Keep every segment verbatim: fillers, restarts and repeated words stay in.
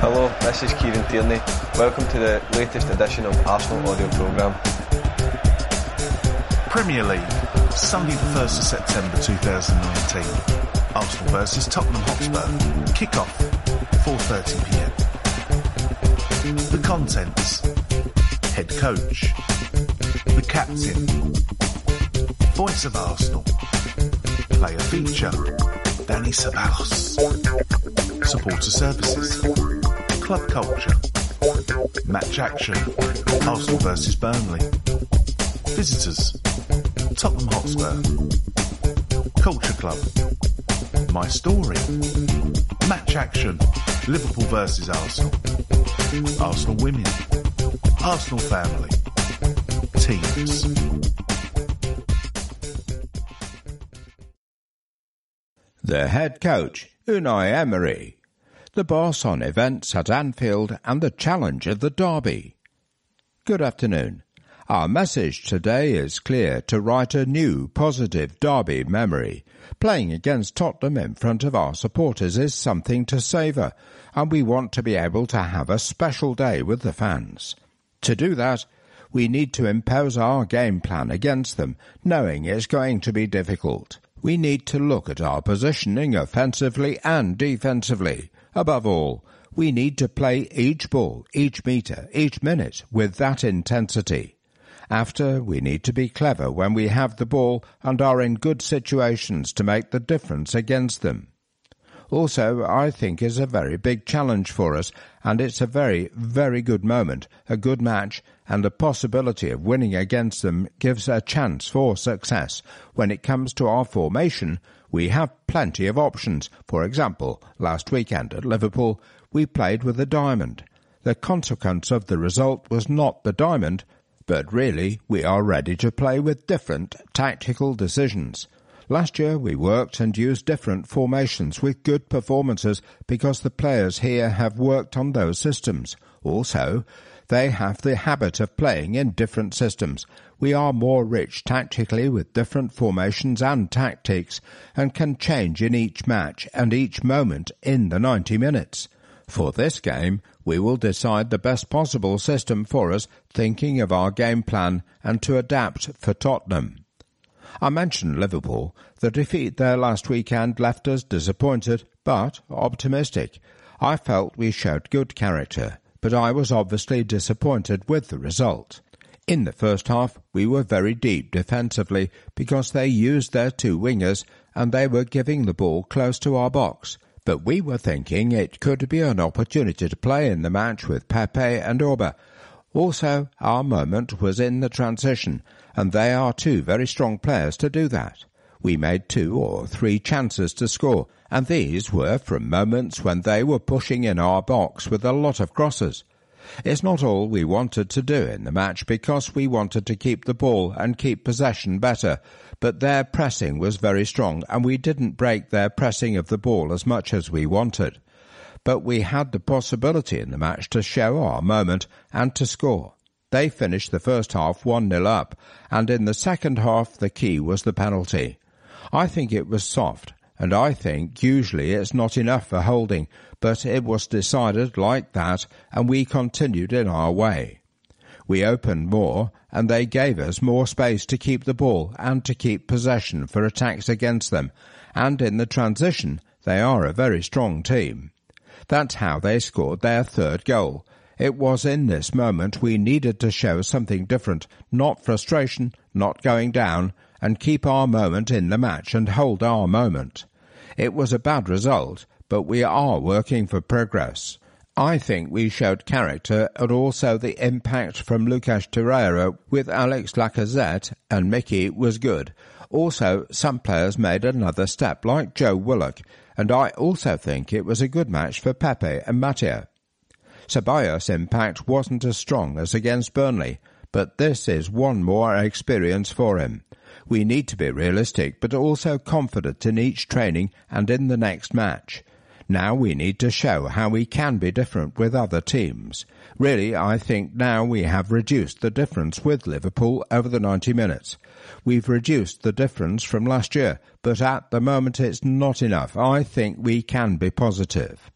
Hello, this is Kieran Tierney. Welcome to the latest edition of Arsenal Audio Programme. Premier League, Sunday the first of September twenty nineteen. Arsenal versus Tottenham Hotspur. Kick-off, four thirty p m. The contents: head coach, the captain, voice of Arsenal, player feature, Danny Ceballos, supporter services, club culture, match action, Arsenal versus Burnley, visitors, Tottenham Hotspur, culture club, my story, match action, Liverpool versus Arsenal, Arsenal women, Arsenal family, teams. The head coach, Unai Emery. The boss on events at Anfield and the challenge of the derby. Good afternoon. Our message today is clear: to write a new positive derby memory. Playing against Tottenham in front of our supporters is something to savour, and we want to be able to have a special day with the fans. To do that, we need to impose our game plan against them, knowing it's going to be difficult. We need to look at our positioning offensively and defensively. Above all, we need to play each ball, each metre, each minute with that intensity. After, we need to be clever when we have the ball and are in good situations to make the difference against them. Also, I think it's a very big challenge for us, and it's a very, very good moment, a good match, and the possibility of winning against them gives a chance for success. When it comes to our formation, we have plenty of options. For example, last weekend at Liverpool, we played with a diamond. The consequence of the result was not the diamond, but really we are ready to play with different tactical decisions. Last year we worked and used different formations with good performances because the players here have worked on those systems. Also, they have the habit of playing in different systems. We are more rich tactically with different formations and tactics, and can change in each match and each moment in the ninety minutes. For this game, we will decide the best possible system for us, thinking of our game plan and to adapt for Tottenham. I mentioned Liverpool. The defeat there last weekend left us disappointed, but optimistic. I felt we showed good character, but I was obviously disappointed with the result. In the first half, we were very deep defensively because they used their two wingers and they were giving the ball close to our box. But we were thinking it could be an opportunity to play in the match with Pepe and Aubameyang. Also, our moment was in the transition, and they are two very strong players to do that. We made two or three chances to score, and these were from moments when they were pushing in our box with a lot of crosses. It's not all we wanted to do in the match because we wanted to keep the ball and keep possession better, but their pressing was very strong and we didn't break their pressing of the ball as much as we wanted. But we had the possibility in the match to show our moment and to score. They finished the first half one nil up, and in the second half the key was the penalty. I think it was soft, and I think usually it's not enough for holding, but it was decided like that, and we continued in our way. We opened more, and they gave us more space to keep the ball and to keep possession for attacks against them, and in the transition they are a very strong team. That's how they scored their third goal. It was in this moment we needed to show something different, not frustration, not going down, and keep our moment in the match and hold our moment. It was a bad result, but we are working for progress. I think we showed character and also the impact from Lucas Torreira with Alex Lacazette and Mickey was good. Also, some players made another step, like Joe Willock, and I also think it was a good match for Pepe and Matteo. Ceballos' impact wasn't as strong as against Burnley, but this is one more experience for him. We need to be realistic but also confident in each training and in the next match. Now we need to show how we can be different with other teams. Really, I think now we have reduced the difference with Liverpool over the ninety minutes. We've reduced the difference from last year, but at the moment it's not enough. I think we can be positive.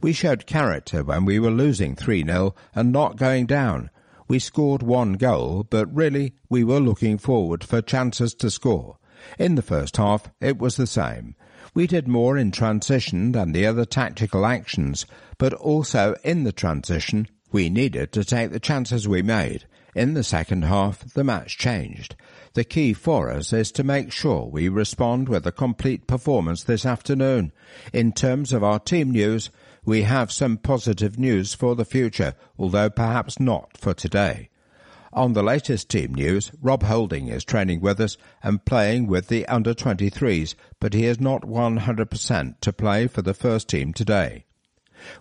We showed character when we were losing three nil and not going down. We scored one goal, but really we were looking forward for chances to score. In the first half, it was the same. We did more in transition than the other tactical actions, but also in the transition we needed to take the chances we made. In the second half, the match changed. The key for us is to make sure we respond with a complete performance this afternoon. In terms of our team news, we have some positive news for the future, although perhaps not for today. On the latest team news, Rob Holding is training with us and playing with the under twenty-threes, but he is not one hundred percent to play for the first team today.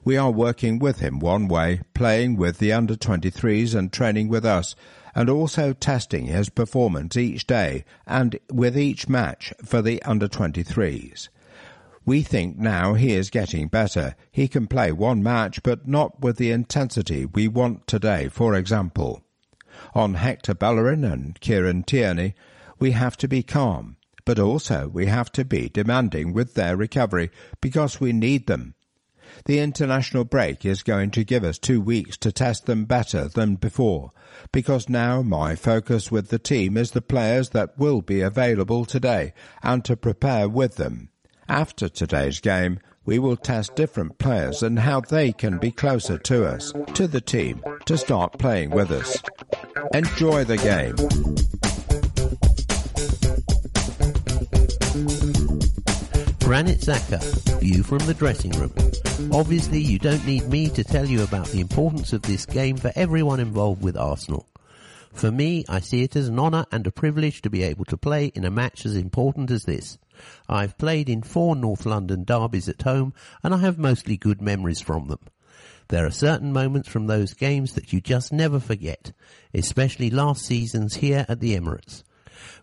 We are working with him one way, playing with the under twenty-threes and training with us, and also testing his performance each day and with each match for the under twenty-threes. We think now he is getting better. He can play one match, but not with the intensity we want today, for example. On Hector Bellerin and Kieran Tierney, we have to be calm, but also we have to be demanding with their recovery because we need them. The international break is going to give us two weeks to test them better than before, because now my focus with the team is the players that will be available today and to prepare with them. After today's game, we will test different players and how they can be closer to us, to the team, to start playing with us. Enjoy the game. Granit Xhaka, view from the dressing room. Obviously, you don't need me to tell you about the importance of this game for everyone involved with Arsenal. For me, I see it as an honour and a privilege to be able to play in a match as important as this. I've played in four North London derbies at home, and I have mostly good memories from them. There are certain moments from those games that you just never forget, especially last season's here at the Emirates.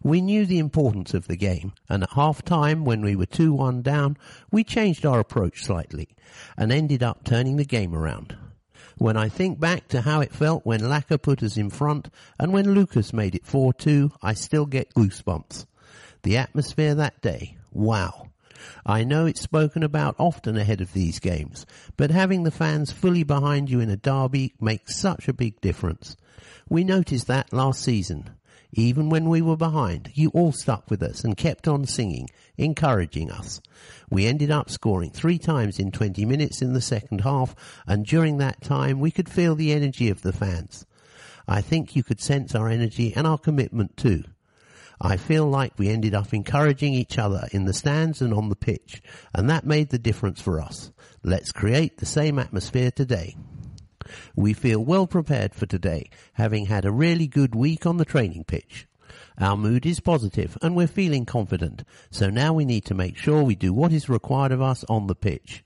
We knew the importance of the game, and at half-time, when we were two one down, we changed our approach slightly, and ended up turning the game around. When I think back to how it felt when Laka put us in front, and when Lucas made it four two, I still get goosebumps. The atmosphere that day, wow. I know it's spoken about often ahead of these games, but having the fans fully behind you in a derby makes such a big difference. We noticed that last season. Even when we were behind, you all stuck with us and kept on singing, encouraging us. We ended up scoring three times in twenty minutes in the second half, and during that time we could feel the energy of the fans. I think you could sense our energy and our commitment too. I feel like we ended up encouraging each other in the stands and on the pitch, and that made the difference for us. Let's create the same atmosphere today. We feel well prepared for today, having had a really good week on the training pitch. Our mood is positive and we're feeling confident, so now we need to make sure we do what is required of us on the pitch.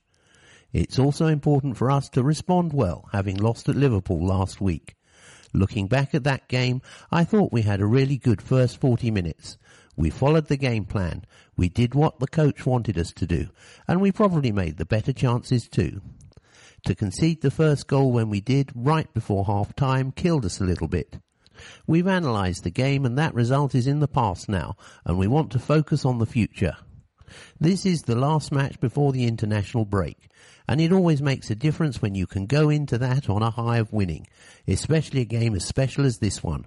It's also important for us to respond well, having lost at Liverpool last week. Looking back at that game, I thought we had a really good first forty minutes. We followed the game plan, we did what the coach wanted us to do, and we probably made the better chances too. To concede the first goal when we did, right before half-time, killed us a little bit. We've analysed the game and that result is in the past now, and we want to focus on the future. This is the last match before the international break, and it always makes a difference when you can go into that on a high of winning, especially a game as special as this one.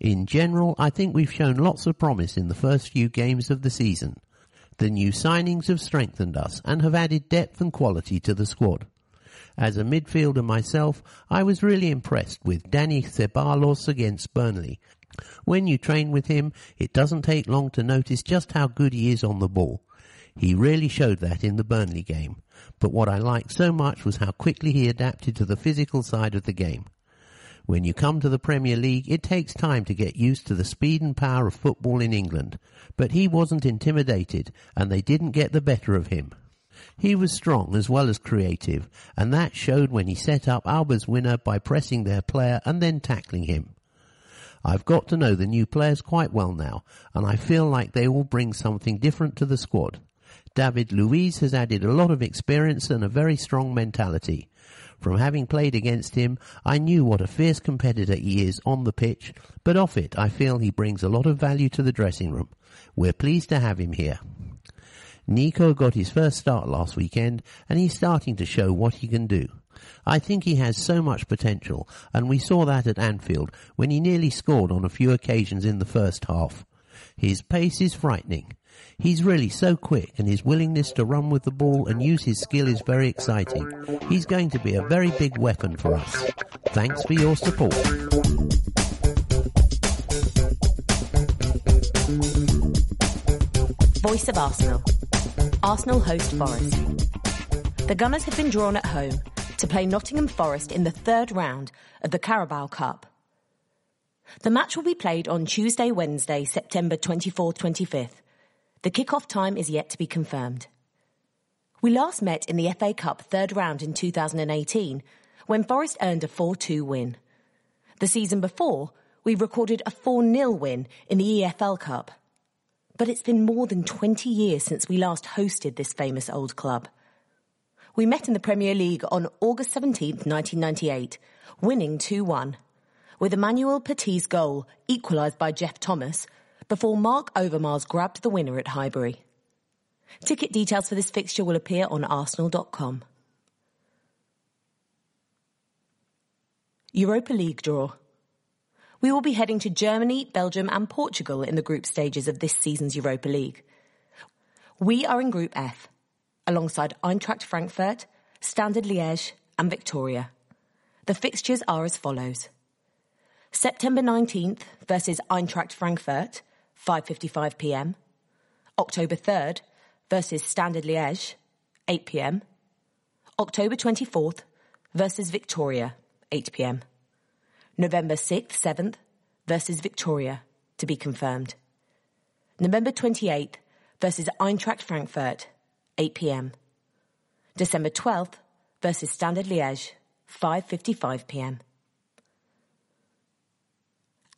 In general, I think we've shown lots of promise in the first few games of the season. The new signings have strengthened us and have added depth and quality to the squad. As a midfielder myself, I was really impressed with Danny Ceballos against Burnley. When you train with him, it doesn't take long to notice just how good he is on the ball. He really showed that in the Burnley game. But what I liked so much was how quickly he adapted to the physical side of the game. When you come to the Premier League, it takes time to get used to the speed and power of football in England, but he wasn't intimidated, and they didn't get the better of him. He was strong as well as creative, and that showed when he set up Alba's winner by pressing their player and then tackling him. I've got to know the new players quite well now, and I feel like they all bring something different to the squad. David Luiz has added a lot of experience and a very strong mentality. From having played against him, I knew what a fierce competitor he is on the pitch, but off it I feel he brings a lot of value to the dressing room. We're pleased to have him here. Nico got his first start last weekend, and he's starting to show what he can do. I think he has so much potential, and we saw that at Anfield when he nearly scored on a few occasions in the first half. His pace is frightening. He's really so quick, and his willingness to run with the ball and use his skill is very exciting. He's going to be a very big weapon for us. Thanks for your support. Voice of Arsenal. Arsenal host Forest. The Gunners have been drawn at home to play Nottingham Forest in the third round of the Carabao Cup. The match will be played on Tuesday, Wednesday, September twenty-fourth to twenty-fifth. The kick-off time is yet to be confirmed. We last met in the F A Cup third round in two thousand eighteen, when Forest earned a four two win. The season before, we recorded a four nil win in the E F L Cup. But it's been more than twenty years since we last hosted this famous old club. We met in the Premier League on August seventeenth, nineteen ninety-eight, winning two one, with Emmanuel Petit's goal equalised by Jeff Thomas, before Mark Overmars grabbed the winner at Highbury. Ticket details for this fixture will appear on arsenal dot com. Europa League draw. We will be heading to Germany, Belgium and Portugal in the group stages of this season's Europa League. We are in Group F, alongside Eintracht Frankfurt, Standard Liège and Victoria. The fixtures are as follows. September nineteenth versus Eintracht Frankfurt, five fifty-five p m. October third versus Standard Liège, eight p m. October twenty-fourth versus Victoria, eight p m. November sixth, seventh versus Victoria, to be confirmed. November twenty-eighth versus Eintracht Frankfurt, eight p m. December twelfth versus Standard Liège, five fifty-five p m.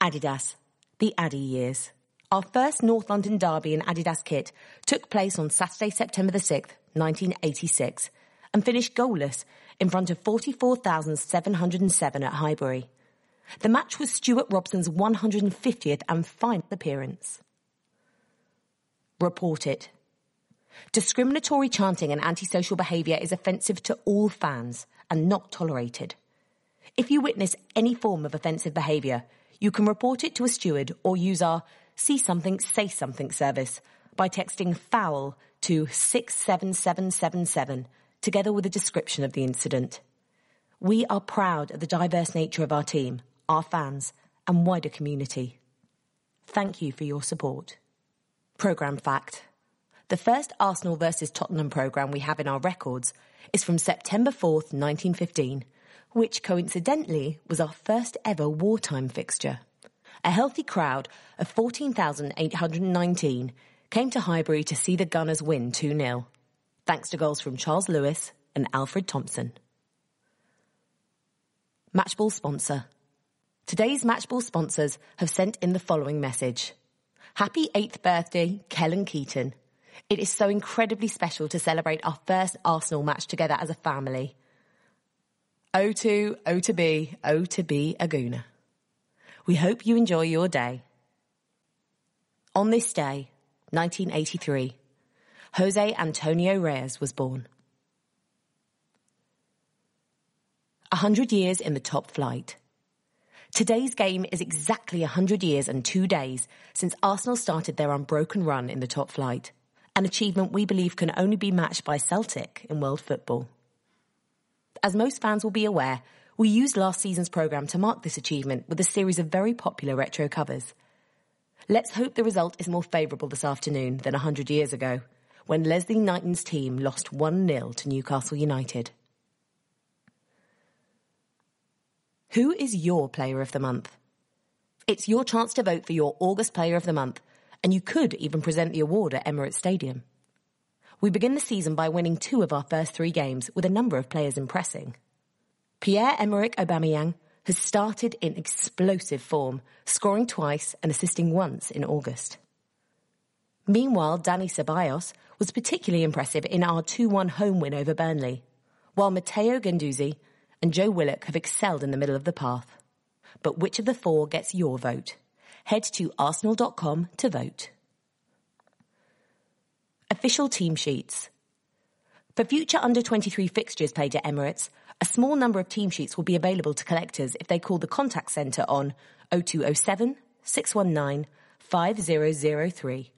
Adidas, the Addy years. Our first North London derby in Adidas kit took place on Saturday, September the sixth, nineteen eighty-six, and finished goalless in front of forty-four thousand seven hundred seven at Highbury. The match was Stuart Robson's one hundred fiftieth and final appearance. Report it. Discriminatory chanting and antisocial behaviour is offensive to all fans and not tolerated. If you witness any form of offensive behaviour, you can report it to a steward or use our See Something, Say Something service by texting FOUL to six seven seven seven seven together with a description of the incident. We are proud of the diverse nature of our team, our fans and wider community. Thank you for your support. Programme fact. The first Arsenal versus Tottenham programme we have in our records is from September fourth, nineteen fifteen, which coincidentally was our first ever wartime fixture. A healthy crowd of fourteen thousand eight hundred nineteen came to Highbury to see the Gunners win two nil, thanks to goals from Charles Lewis and Alfred Thompson. Matchball sponsor. Today's Matchball sponsors have sent in the following message. Happy eighth birthday, Kellen Keaton. It is so incredibly special to celebrate our first Arsenal match together as a family. O two, O to B, O to B, Aguna. We hope you enjoy your day. On this day, nineteen eighty-three, Jose Antonio Reyes was born. A hundred years in the top flight. Today's game is exactly a hundred years and two days since Arsenal started their unbroken run in the top flight, an achievement we believe can only be matched by Celtic in world football. As most fans will be aware, we used last season's programme to mark this achievement with a series of very popular retro covers. Let's hope the result is more favourable this afternoon than a hundred years ago, when Leslie Knighton's team lost one nil to Newcastle United. Who is your Player of the Month? It's your chance to vote for your August Player of the Month, and you could even present the award at Emirates Stadium. We begin the season by winning two of our first three games with a number of players impressing. Pierre-Emerick Aubameyang has started in explosive form, scoring twice and assisting once in August. Meanwhile, Danny Ceballos was particularly impressive in our two one home win over Burnley, while Matteo Ganduzzi and Joe Willock have excelled in the middle of the path. But which of the four gets your vote? Head to arsenal dot com to vote. Official team sheets. For future under twenty-three fixtures played at Emirates, a small number of team sheets will be available to collectors if they call the contact centre on oh two oh seven, six one nine, five oh oh three.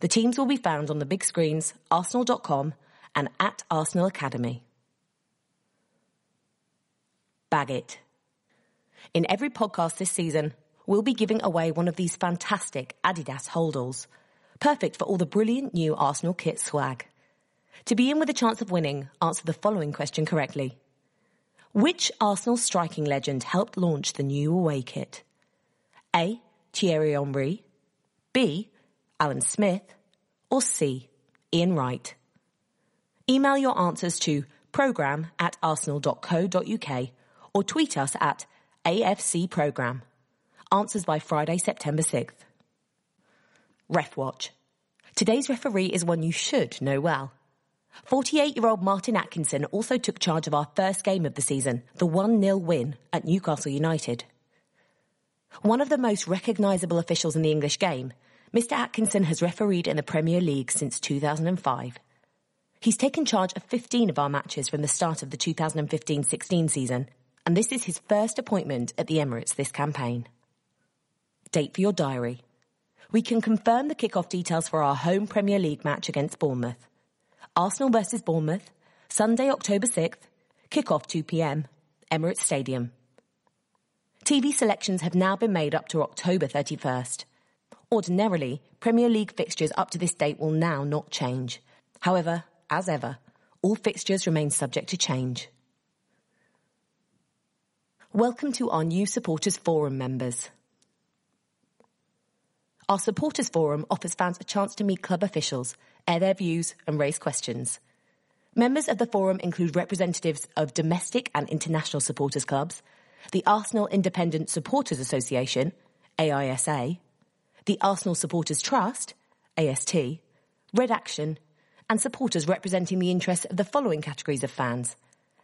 The teams will be found on the big screens, arsenal dot com and at Arsenal Academy. Bag it. In every podcast this season, we'll be giving away one of these fantastic Adidas holdalls, perfect for all the brilliant new Arsenal kit swag. To be in with a chance of winning, answer the following question correctly. Which Arsenal striking legend helped launch the new away kit? A. Thierry Henry, B. Alan Smith, or C. Ian Wright? Email your answers to programme at arsenal dot co dot uk or tweet us at A F C Programme. Answers by Friday, September sixth. Ref Watch. Today's referee is one you should know well. forty-eight-year-old Martin Atkinson also took charge of our first game of the season, the one nil win at Newcastle United. One of the most recognisable officials in the English game, Mr Atkinson has refereed in the Premier League since two thousand five. He's taken charge of fifteen of our matches from the start of the two thousand fifteen sixteen season, and this is his first appointment at the Emirates this campaign. Date for your diary. We can confirm the kick-off details for our home Premier League match against Bournemouth. Arsenal versus Bournemouth, Sunday, October sixth, kick-off two p m, Emirates Stadium. T V selections have now been made up to October thirty-first. Ordinarily, Premier League fixtures up to this date will now not change. However, as ever, all fixtures remain subject to change. Welcome to our new Supporters Forum members. Our Supporters Forum offers fans a chance to meet club officials, air their views and raise questions. Members of the forum include representatives of domestic and international supporters clubs, the Arsenal Independent Supporters Association, A I S A, the Arsenal Supporters Trust, A S T, Red Action, and supporters representing the interests of the following categories of fans: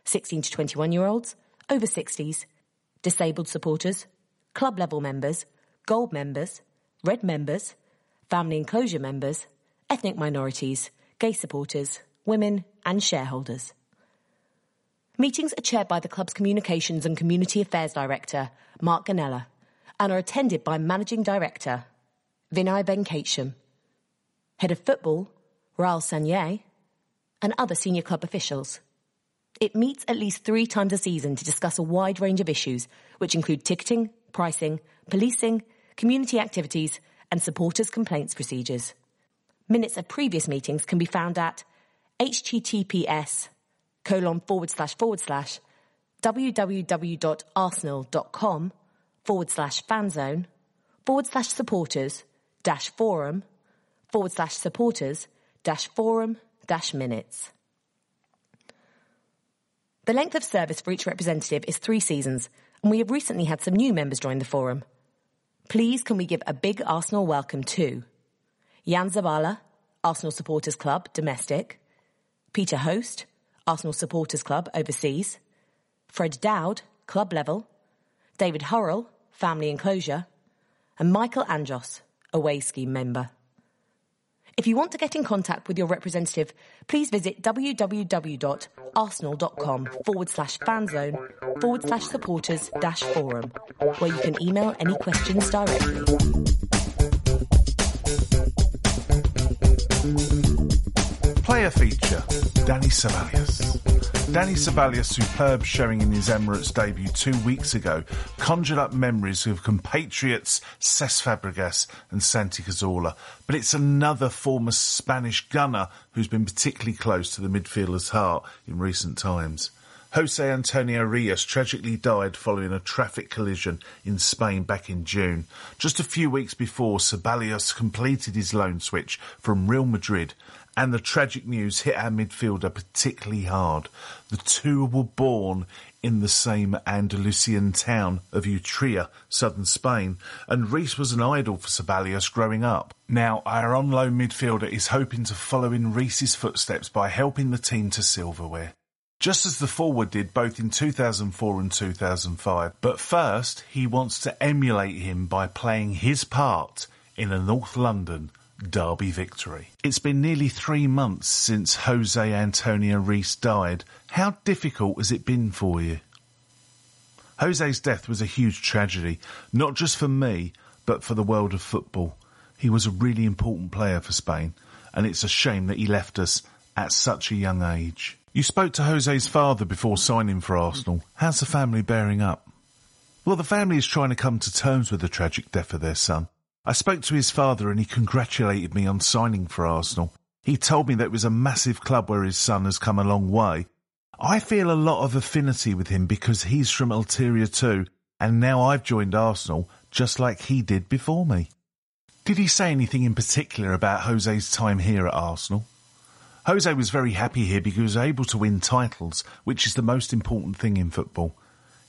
sixteen to twenty-one-year-olds, over sixties, disabled supporters, club-level members, gold members, red members, family enclosure members, ethnic minorities, gay supporters, women and shareholders. Meetings are chaired by the club's Communications and Community Affairs Director, Mark Ganella, and are attended by Managing Director, Vinay Venkatesham, Head of Football, Raul Sanier, and other senior club officials. It meets at least three times a season to discuss a wide range of issues, which include ticketing, pricing, policing, community activities and supporters' complaints procedures. Minutes of previous meetings can be found at https colon forward slash forward slash www.arsenal.com forward slash fanzone forward slash supporters dash forum forward slash supporters dash forum dash minutes. The length of service for each representative is three seasons, and we have recently had some new members join the forum. Please can we give a big Arsenal welcome to Jan Zabala, Arsenal Supporters Club, domestic; Peter Host, Arsenal Supporters Club, overseas; Fred Dowd, club level; David Hurrell, family enclosure; and Michael Anjos, away scheme member. If you want to get in contact with your representative, please visit www.arsenal.com forward slash fanzone forward slash supporters dash forum, where you can email any questions directly. Player feature, Danny Ceballos. Danny Ceballos' superb showing in his Emirates debut two weeks ago conjured up memories of compatriots Cesc Fabregas and Santi Cazorla, but it's another former Spanish gunner who's been particularly close to the midfielder's heart in recent times. Jose Antonio Reyes tragically died following a traffic collision in Spain back in June, just a few weeks before Ceballos completed his loan switch from Real Madrid, and the tragic news hit our midfielder particularly hard. The two were born in the same Andalusian town of Utrera, southern Spain, and Reyes was an idol for Ceballos growing up. Now, our on-loan midfielder is hoping to follow in Reyes' footsteps by helping the team to silverware, just as the forward did both in two thousand four and two thousand five. But first, he wants to emulate him by playing his part in a North London derby victory. It's been nearly three months since Jose Antonio Reyes died. How difficult has it been for you? Jose's death was a huge tragedy, not just for me, but for the world of football. He was a really important player for Spain, and it's a shame that he left us at such a young age. You spoke to Jose's father before signing for Arsenal. How's the family bearing up? Well, the family is trying to come to terms with the tragic death of their son. I spoke to his father and he congratulated me on signing for Arsenal. He told me that it was a massive club where his son has come a long way. I feel a lot of affinity with him because he's from Utrera too, and now I've joined Arsenal just like he did before me. Did he say anything in particular about Jose's time here at Arsenal? Jose was very happy here because he was able to win titles, which is the most important thing in football.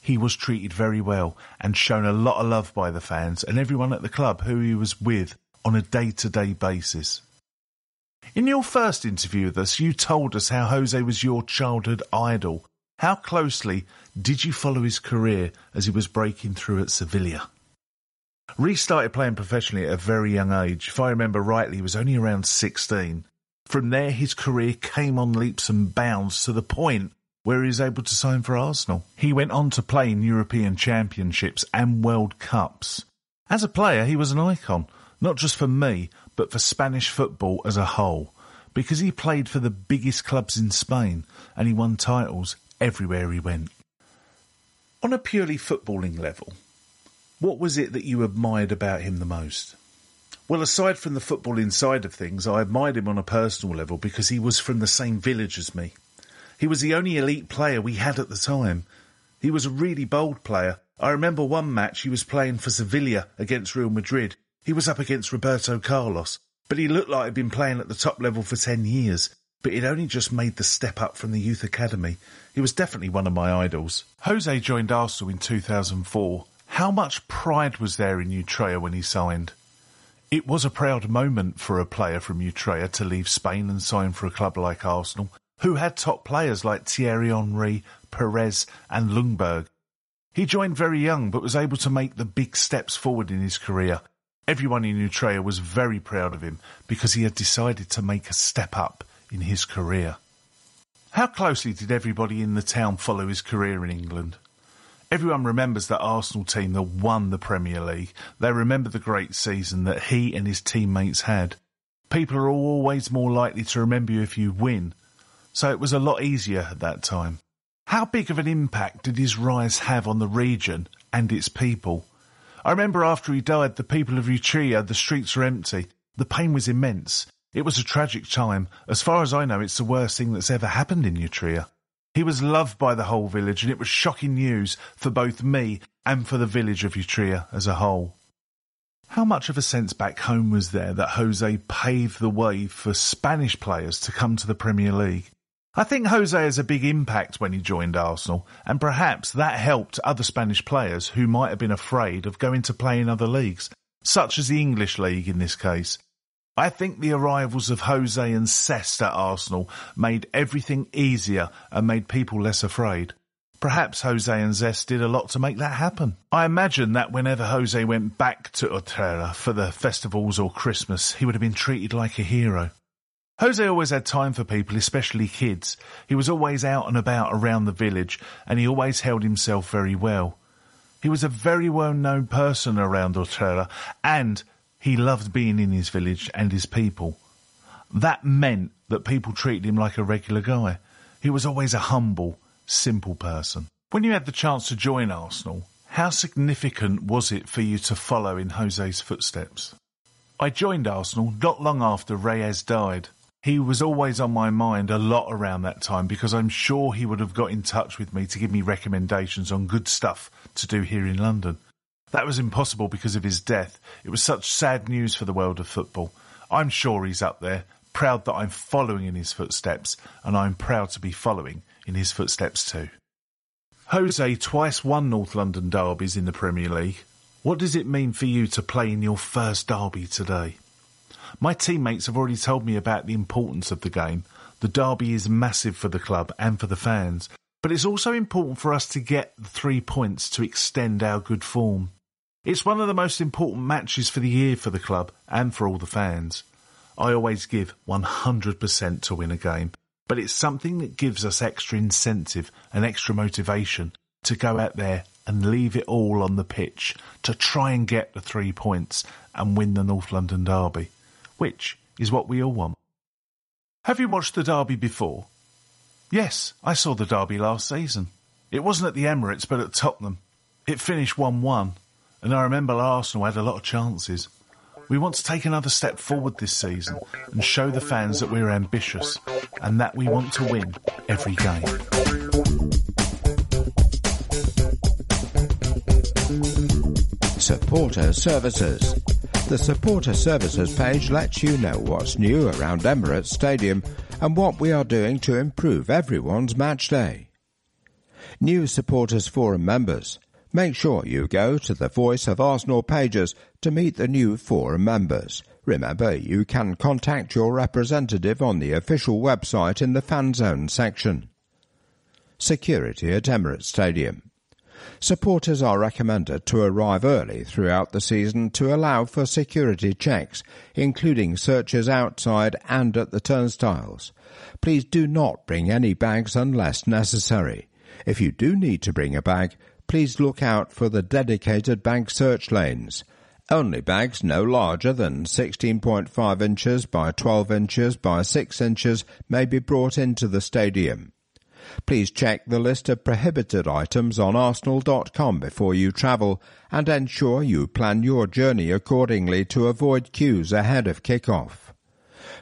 He was treated very well and shown a lot of love by the fans and everyone at the club who he was with on a day-to-day basis. In your first interview with us, you told us how Jose was your childhood idol. How closely did you follow his career as he was breaking through at Sevilla? Reyes started playing professionally at a very young age. If I remember rightly, he was only around sixteen. From there, his career came on leaps and bounds to the point where he was able to sign for Arsenal. He went on to play in European Championships and World Cups. As a player, he was an icon, not just for me, but for Spanish football as a whole, because he played for the biggest clubs in Spain and he won titles everywhere he went. On a purely footballing level, what was it that you admired about him the most? Well, aside from the footballing side of things, I admired him on a personal level because he was from the same village as me. He was the only elite player we had at the time. He was a really bold player. I remember one match he was playing for Sevilla against Real Madrid. He was up against Roberto Carlos, but he looked like he'd been playing at the top level for ten years. But he'd only just made the step up from the youth academy. He was definitely one of my idols. Jose joined Arsenal in two thousand four. How much pride was there in Utrera when he signed? It was a proud moment for a player from Utrera to leave Spain and sign for a club like Arsenal, who had top players like Thierry Henry, Perez and Ljungberg. He joined very young but was able to make the big steps forward in his career. Everyone in Utrera was very proud of him because he had decided to make a step up in his career. How closely did everybody in the town follow his career in England? Everyone remembers that Arsenal team that won the Premier League. They remember the great season that he and his teammates had. People are always more likely to remember you if you win, so it was a lot easier at that time. How big of an impact did his rise have on the region and its people? I remember after he died, the people of Utrera, the streets were empty. The pain was immense. It was a tragic time. As far as I know, it's the worst thing that's ever happened in Utrera. He was loved by the whole village, and it was shocking news for both me and for the village of Utrera as a whole. How much of a sense back home was there that Jose paved the way for Spanish players to come to the Premier League? I think Jose has a big impact when he joined Arsenal, and perhaps that helped other Spanish players who might have been afraid of going to play in other leagues, such as the English League in this case. I think the arrivals of Jose and Cesc at Arsenal made everything easier and made people less afraid. Perhaps Jose and Zest did a lot to make that happen. I imagine that whenever Jose went back to Utrera for the festivals or Christmas, he would have been treated like a hero. Jose always had time for people, especially kids. He was always out and about around the village, and he always held himself very well. He was a very well-known person around Utrera, and he loved being in his village and his people. That meant that people treated him like a regular guy. He was always a humble, simple person. When you had the chance to join Arsenal, how significant was it for you to follow in Jose's footsteps? I joined Arsenal not long after Reyes died. He was always on my mind a lot around that time because I'm sure he would have got in touch with me to give me recommendations on good stuff to do here in London. That was impossible because of his death. It was such sad news for the world of football. I'm sure he's up there, proud that I'm following in his footsteps, and I'm proud to be following in his footsteps too. Jose twice won North London derbies in the Premier League. What does it mean for you to play in your first derby today? My teammates have already told me about the importance of the game. The derby is massive for the club and for the fans, but it's also important for us to get the three points to extend our good form. It's one of the most important matches for the year for the club and for all the fans. I always give one hundred percent to win a game, but it's something that gives us extra incentive and extra motivation to go out there and leave it all on the pitch to try and get the three points and win the North London derby, which is what we all want. Have you watched the derby before? Yes, I saw the derby last season. It wasn't at the Emirates, but at Tottenham. It finished one one, and I remember Arsenal had a lot of chances. We want to take another step forward this season and show the fans that we're ambitious and that we want to win every game. Supporter Services. The Supporter Services page lets you know what's new around Emirates Stadium and what we are doing to improve everyone's match day. New Supporters Forum members. Make sure you go to the Voice of Arsenal pages to meet the new forum members. Remember, you can contact your representative on the official website in the Fan Zone section. Security at Emirates Stadium. Supporters are recommended to arrive early throughout the season to allow for security checks, including searches outside and at the turnstiles. Please do not bring any bags unless necessary. If you do need to bring a bag, please look out for the dedicated bag search lanes. Only bags no larger than sixteen point five inches by twelve inches by six inches may be brought into the stadium. Please check the list of prohibited items on arsenal dot com before you travel and ensure you plan your journey accordingly to avoid queues ahead of kick-off.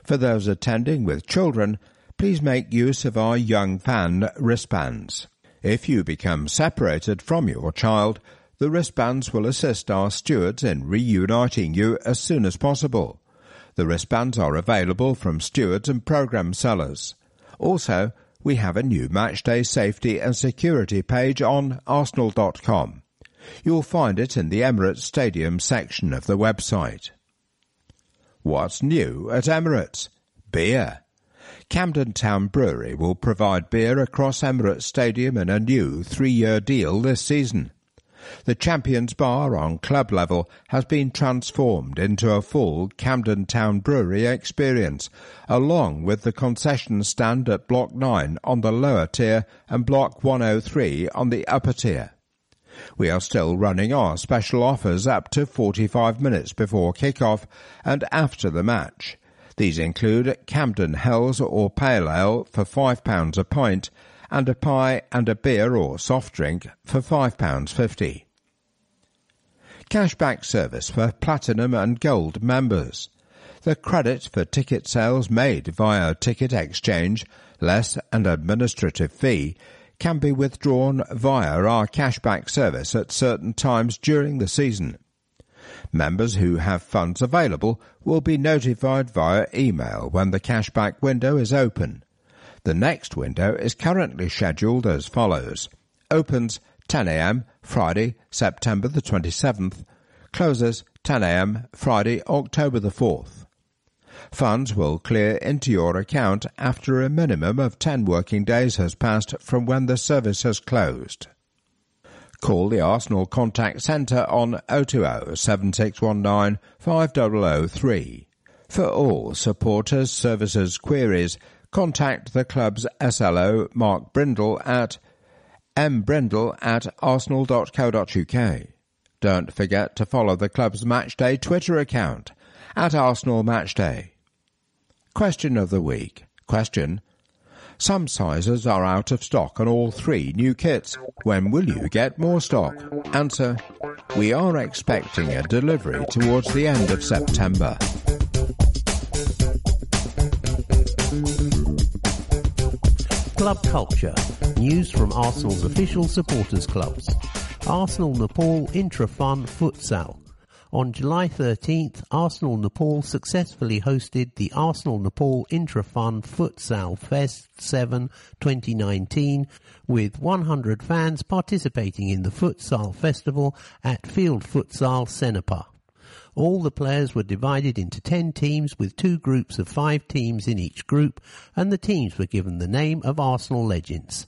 For those attending with children, please make use of our young fan wristbands. If you become separated from your child, the wristbands will assist our stewards in reuniting you as soon as possible. The wristbands are available from stewards and programme sellers. Also, we have a new matchday safety and security page on arsenal dot com. You'll find it in the Emirates Stadium section of the website. What's new at Emirates? Beer. Camden Town Brewery will provide beer across Emirates Stadium in a new three-year deal this season. The Champions Bar on club level has been transformed into a full Camden Town Brewery experience, along with the concession stand at Block nine on the lower tier and Block one oh three on the upper tier. We are still running our special offers up to forty-five minutes before kick-off and after the match. These include Camden Hells or Pale Ale for five pounds a pint and a pie and a beer or soft drink for five pounds fifty. Cashback service for Platinum and Gold members. The credit for ticket sales made via Ticket Exchange, less an administrative fee, can be withdrawn via our cashback service at certain times during the season. Members who have funds available will be notified via email when the cashback window is open. The next window is currently scheduled as follows. Opens ten a m Friday, September the twenty-seventh. Closes ten a m Friday, October the fourth. Funds will clear into your account after a minimum of ten working days has passed from when the service has closed. Call the Arsenal Contact Centre on oh two oh, seven six one nine, five oh oh three. For all supporters' services queries, contact the club's S L O Mark Brindle at mbrindle at arsenal dot co dot uk. Don't forget to follow the club's Matchday Twitter account at Arsenal Matchday. Question of the week. Question: some sizes are out of stock on all three new kits. When will you get more stock? Answer: we are expecting a delivery towards the end of September. Club culture. News from Arsenal's official supporters clubs. Arsenal Nepal Intrafun Futsal. On July thirteenth, Arsenal Nepal successfully hosted the Arsenal Nepal Intrafun Futsal Fest seven twenty nineteen, with one hundred fans participating in the Futsal Festival at Field Futsal Senapar. All the players were divided into ten teams with two groups of five teams in each group, and the teams were given the name of Arsenal legends.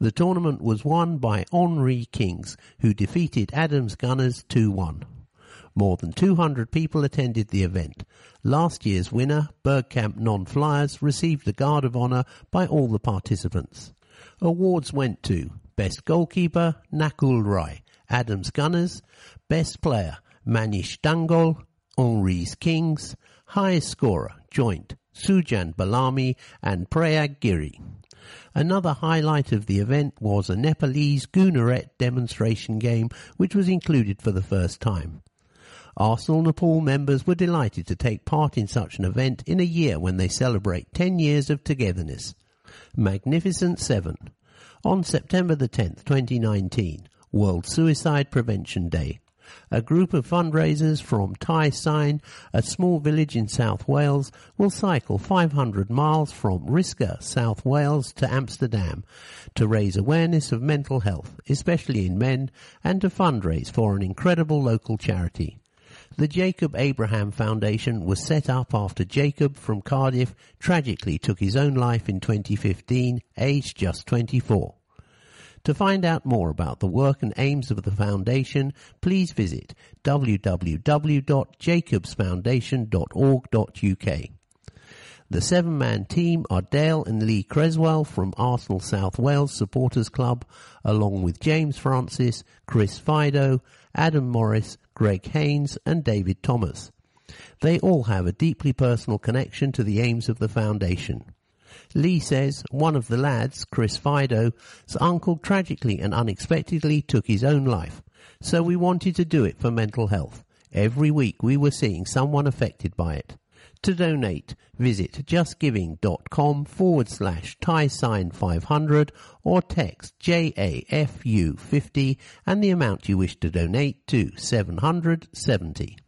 The tournament was won by Henry Kings, who defeated Adams Gunners two one. More than two hundred people attended the event. Last year's winner, Bergkamp Non-Flyers, received a guard of honour by all the participants. Awards went to Best Goalkeeper, Nakul Rai, Adams Gunners; Best Player, Manish Dangol, Henri's Kings; Highest Scorer, joint, Sujan Balami and Prayag Giri. Another highlight of the event was a Nepalese Gunaret demonstration game, which was included for the first time. Arsenal Nepal members were delighted to take part in such an event in a year when they celebrate ten years of togetherness. Magnificent Seven. On September the tenth, twenty nineteen, World Suicide Prevention Day, a group of fundraisers from Tai Sine, a small village in South Wales, will cycle five hundred miles from Risca, South Wales, to Amsterdam to raise awareness of mental health, especially in men, and to fundraise for an incredible local charity. The Jacob Abraham Foundation was set up after Jacob from Cardiff tragically took his own life in twenty fifteen, aged just twenty-four. To find out more about the work and aims of the foundation, please visit w w w dot jacobs foundation dot org dot u k. The seven-man team are Dale and Lee Creswell from Arsenal South Wales Supporters Club, along with James Francis, Chris Fido, Adam Morris, Greg Haynes and David Thomas. They all have a deeply personal connection to the aims of the foundation. Lee says one of the lads, Chris Fido's uncle, tragically and unexpectedly took his own life, so we wanted to do it for mental health. Every week we were seeing someone affected by it. To donate, visit justgiving.com forward slash Tysign500 or text J A F U fifty and the amount you wish to donate to seven hundred seventy.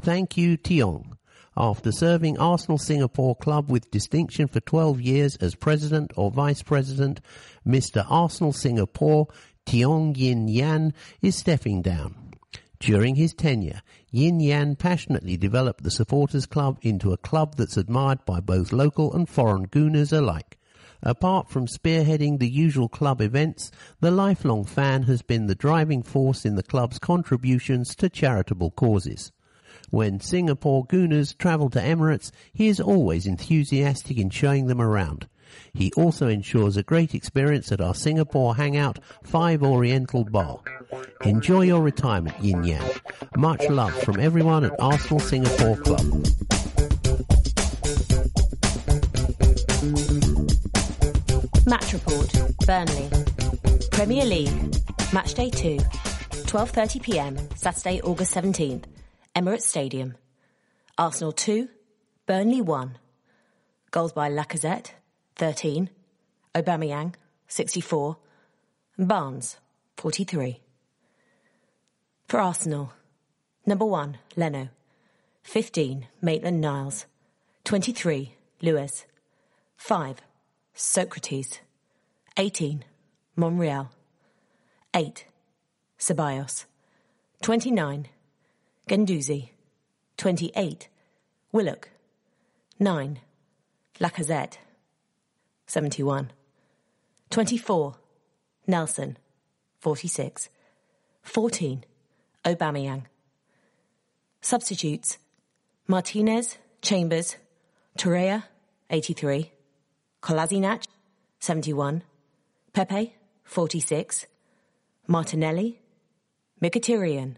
Thank you, Tiong. After serving Arsenal Singapore Club with distinction for twelve years as President or Vice President, Mister Arsenal Singapore, Tiong Yin Yan, is stepping down. During his tenure, Yin Yan passionately developed the supporters club into a club that's admired by both local and foreign Gunners alike. Apart from spearheading the usual club events, the lifelong fan has been the driving force in the club's contributions to charitable causes. When Singapore Gunners travel to Emirates, he is always enthusiastic in showing them around. He also ensures a great experience at our Singapore hangout, Five Oriental Bar. Enjoy your retirement, Yin Yang. Much love from everyone at Arsenal Singapore Club. Match Report, Burnley. Premier League, Matchday two, twelve thirty p m, Saturday, August seventeenth. Emirates Stadium. Arsenal two, Burnley one. Goals by Lacazette, thirteen. Aubameyang, sixty-four. Barnes, forty-three. For Arsenal: number one, Leno; fifteen, Maitland-Niles; twenty-three, Luiz; five, Socrates; eighteen, Monreal; eight, Ceballos; twenty-nine, Ganduzzi; twenty-eight, Willock; nine. Lacazette. seventy-one. twenty-four. Nelson. forty-six. fourteen. Aubameyang. Substitutes. Martinez, Chambers, Torreira, eighty-three. Kolasinac, seventy-one. Pepe, forty-six. Martinelli, Mkhitaryan.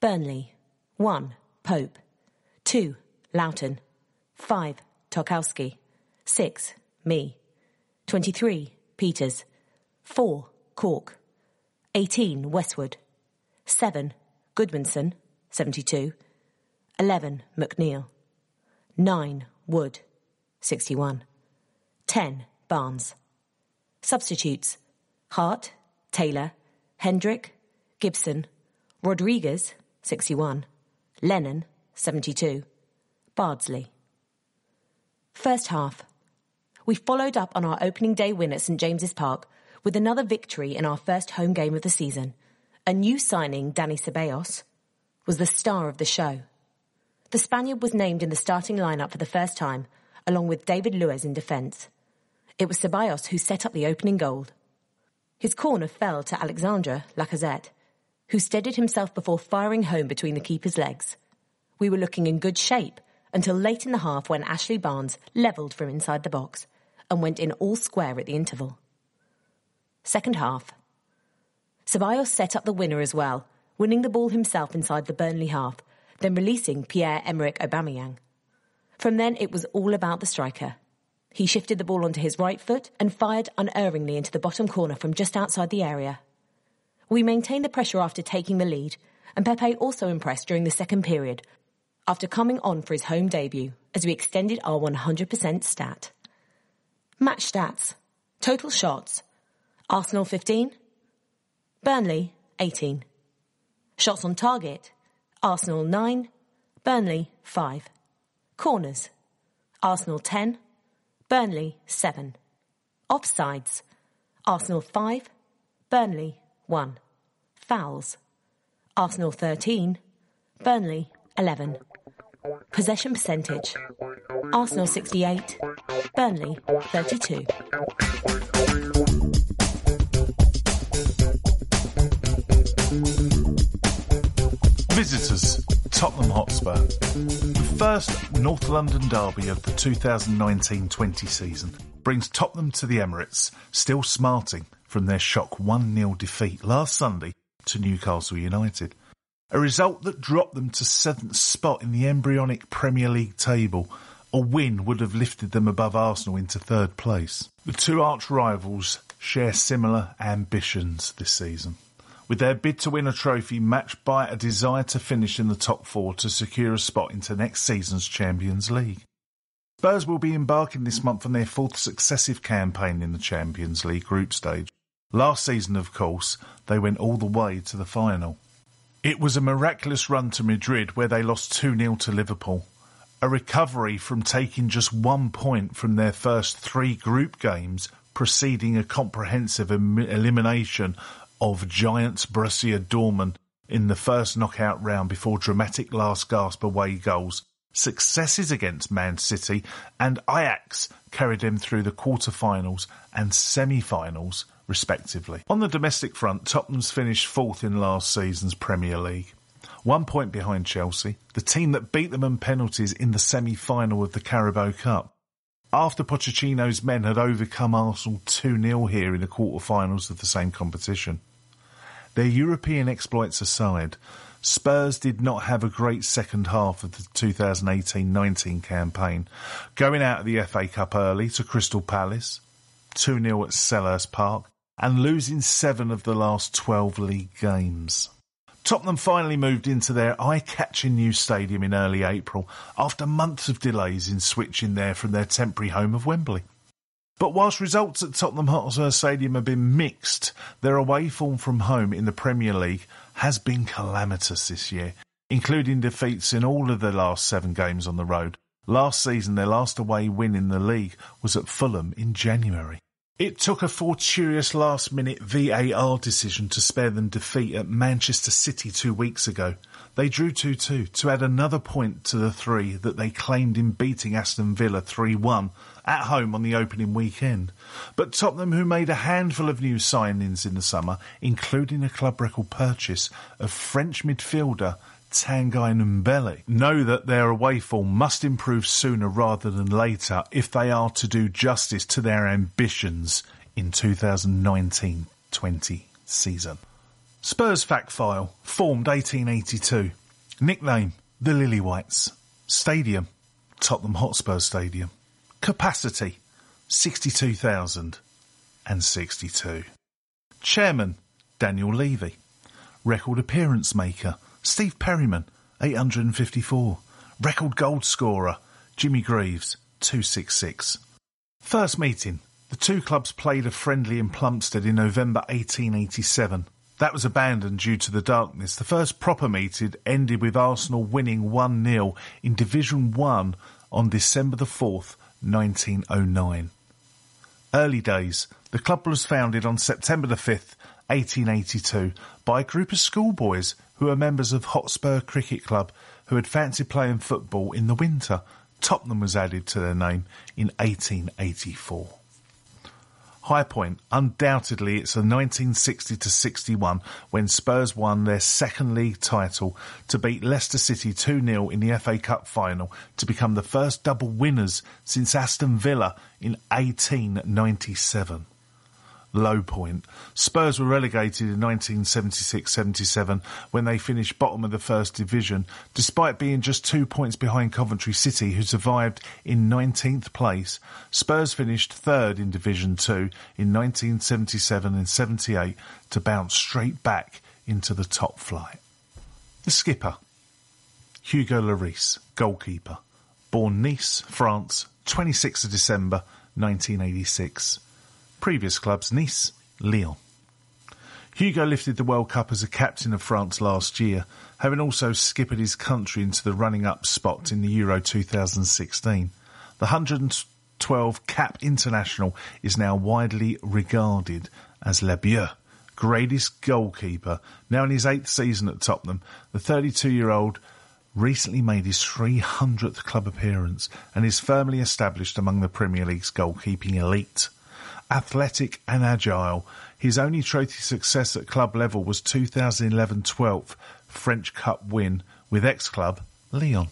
Burnley, one. Pope, two. Loughton, five. Tarkowski, six. Me, twenty-three. Peters, four. Cork, eighteen. Westwood, seven. Goodmanson, seventy-two. eleven. McNeil, nine. Wood, sixty-one. ten. Barnes. Substitutes. Hart, Taylor, Hendrick, Gibson, Rodriguez, sixty-one. Lennon, seventy-two. Bardsley. First half. We followed up on our opening day win at St James's Park with another victory in our first home game of the season. A new signing, Danny Ceballos, was the star of the show. The Spaniard was named in the starting lineup for the first time, along with David Luiz in defence. It was Ceballos who set up the opening goal. His corner fell to Alexandre Lacazette, who steadied himself before firing home between the keeper's legs. We were looking in good shape until late in the half when Ashley Barnes levelled from inside the box and went in all square at the interval. Second half. Ceballos set up the winner as well, winning the ball himself inside the Burnley half, then releasing Pierre-Emerick Aubameyang. From then, it was all about the striker. He shifted the ball onto his right foot and fired unerringly into the bottom corner from just outside the area. We maintained the pressure after taking the lead, and Pepe also impressed during the second period, after coming on for his home debut, as we extended our one hundred percent stat. Match stats. Total shots. Arsenal fifteen. Burnley eighteen. Shots on target. Arsenal nine, Burnley five. Corners, Arsenal ten, Burnley seven. Offsides, Arsenal five, Burnley one. Fouls, Arsenal thirteen, Burnley eleven. Possession percentage, Arsenal sixty-eight, Burnley thirty-two. Visitors, Tottenham Hotspur. The first North London derby of the two thousand nineteen twenty season brings Tottenham to the Emirates, still smarting from their shock one nil defeat last Sunday to Newcastle United. A result that dropped them to seventh spot in the embryonic Premier League table. A win would have lifted them above Arsenal into third place. The two arch rivals share similar ambitions this season, with their bid to win a trophy matched by a desire to finish in the top four to secure a spot into next season's Champions League. Spurs will be embarking this month on their fourth successive campaign in the Champions League group stage. Last season, of course, they went all the way to the final. It was a miraculous run to Madrid, where they lost two nil to Liverpool. A recovery from taking just one point from their first three group games, preceding a comprehensive em- elimination of giants Borussia Dortmund in the first knockout round before dramatic last-gasp away goals. Successes against Man City and Ajax carried them through the quarter-finals and semi-finals, respectively. On the domestic front, Tottenham's finished fourth in last season's Premier League, one point behind Chelsea, the team that beat them on penalties in the semi-final of the Carabao Cup. After Pochettino's men had overcome Arsenal two nil here in the quarter-finals of the same competition. Their European exploits aside, Spurs did not have a great second half of the two thousand eighteen nineteen campaign, going out of the F A Cup early to Crystal Palace, two nil at Selhurst Park, and losing seven of the last twelve league games. Tottenham finally moved into their eye-catching new stadium in early April after months of delays in switching there from their temporary home of Wembley. But whilst results at Tottenham Hotspur Stadium have been mixed, their away form from home in the Premier League has been calamitous this year, including defeats in all of their last seven games on the road. Last season, their last away win in the league was at Fulham in January. It took a fortuitous last-minute V A R decision to spare them defeat at Manchester City two weeks ago. They drew two two to add another point to the three that they claimed in beating Aston Villa three one at home on the opening weekend. But Tottenham, who made a handful of new signings in the summer, including a club record purchase of French midfielder Tanguy Ndombele, know that their away form must improve sooner rather than later if they are to do justice to their ambitions in two thousand nineteen twenty season. Spurs fact file, formed eighteen eighty-two, nickname the Lily Whites, stadium Tottenham Hotspur Stadium, capacity sixty-two thousand sixty-two, chairman Daniel Levy, record appearance maker Steve Perryman, eight hundred fifty-four. Record goal scorer, Jimmy Greaves, two sixty-six. First meeting. The two clubs played a friendly in Plumstead in November eighteen eighty-seven. That was abandoned due to the darkness. The first proper meeting ended with Arsenal winning one nil in Division one on December the fourth, nineteen oh nine. Early days. The club was founded on September the fifth, eighteen eighty-two, by a group of schoolboys who are members of Hotspur Cricket Club who had fancied playing football in the winter. Tottenham was added to their name in eighteen eighty-four. High point. Undoubtedly, it's the nineteen sixty to sixty-one when Spurs won their second league title to beat Leicester City two nil in the F A Cup final to become the first double winners since Aston Villa in eighteen ninety-seven. Low point. Spurs were relegated in nineteen seventy-six seventy-seven when they finished bottom of the first division, despite being just two points behind Coventry City, who survived in nineteenth place. Spurs finished third in Division two in nineteen seventy-seven and seventy-eight to bounce straight back into the top flight. The skipper, Hugo Lloris, goalkeeper, born Nice, France, twenty-sixth of December nineteen eighty-six. Previous clubs, Nice, Lyon. Hugo lifted the World Cup as a captain of France last year, having also skippered his country into the running-up spot in the Euro two thousand sixteen. The one hundred twelve cap international is now widely regarded as Le Bleu, greatest goalkeeper. Now in his eighth season at Tottenham, the thirty-two-year-old recently made his three hundredth club appearance and is firmly established among the Premier League's goalkeeping elite. Athletic and agile. His only trophy success at club level was two thousand eleven twelve French Cup win with ex-club Lyon.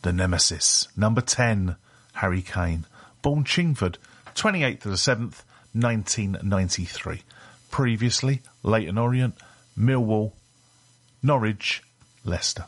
The nemesis, number ten, Harry Kane, born Chingford, twenty-eighth of the seventh, nineteen ninety-three. Previously, Leyton Orient, Millwall, Norwich, Leicester.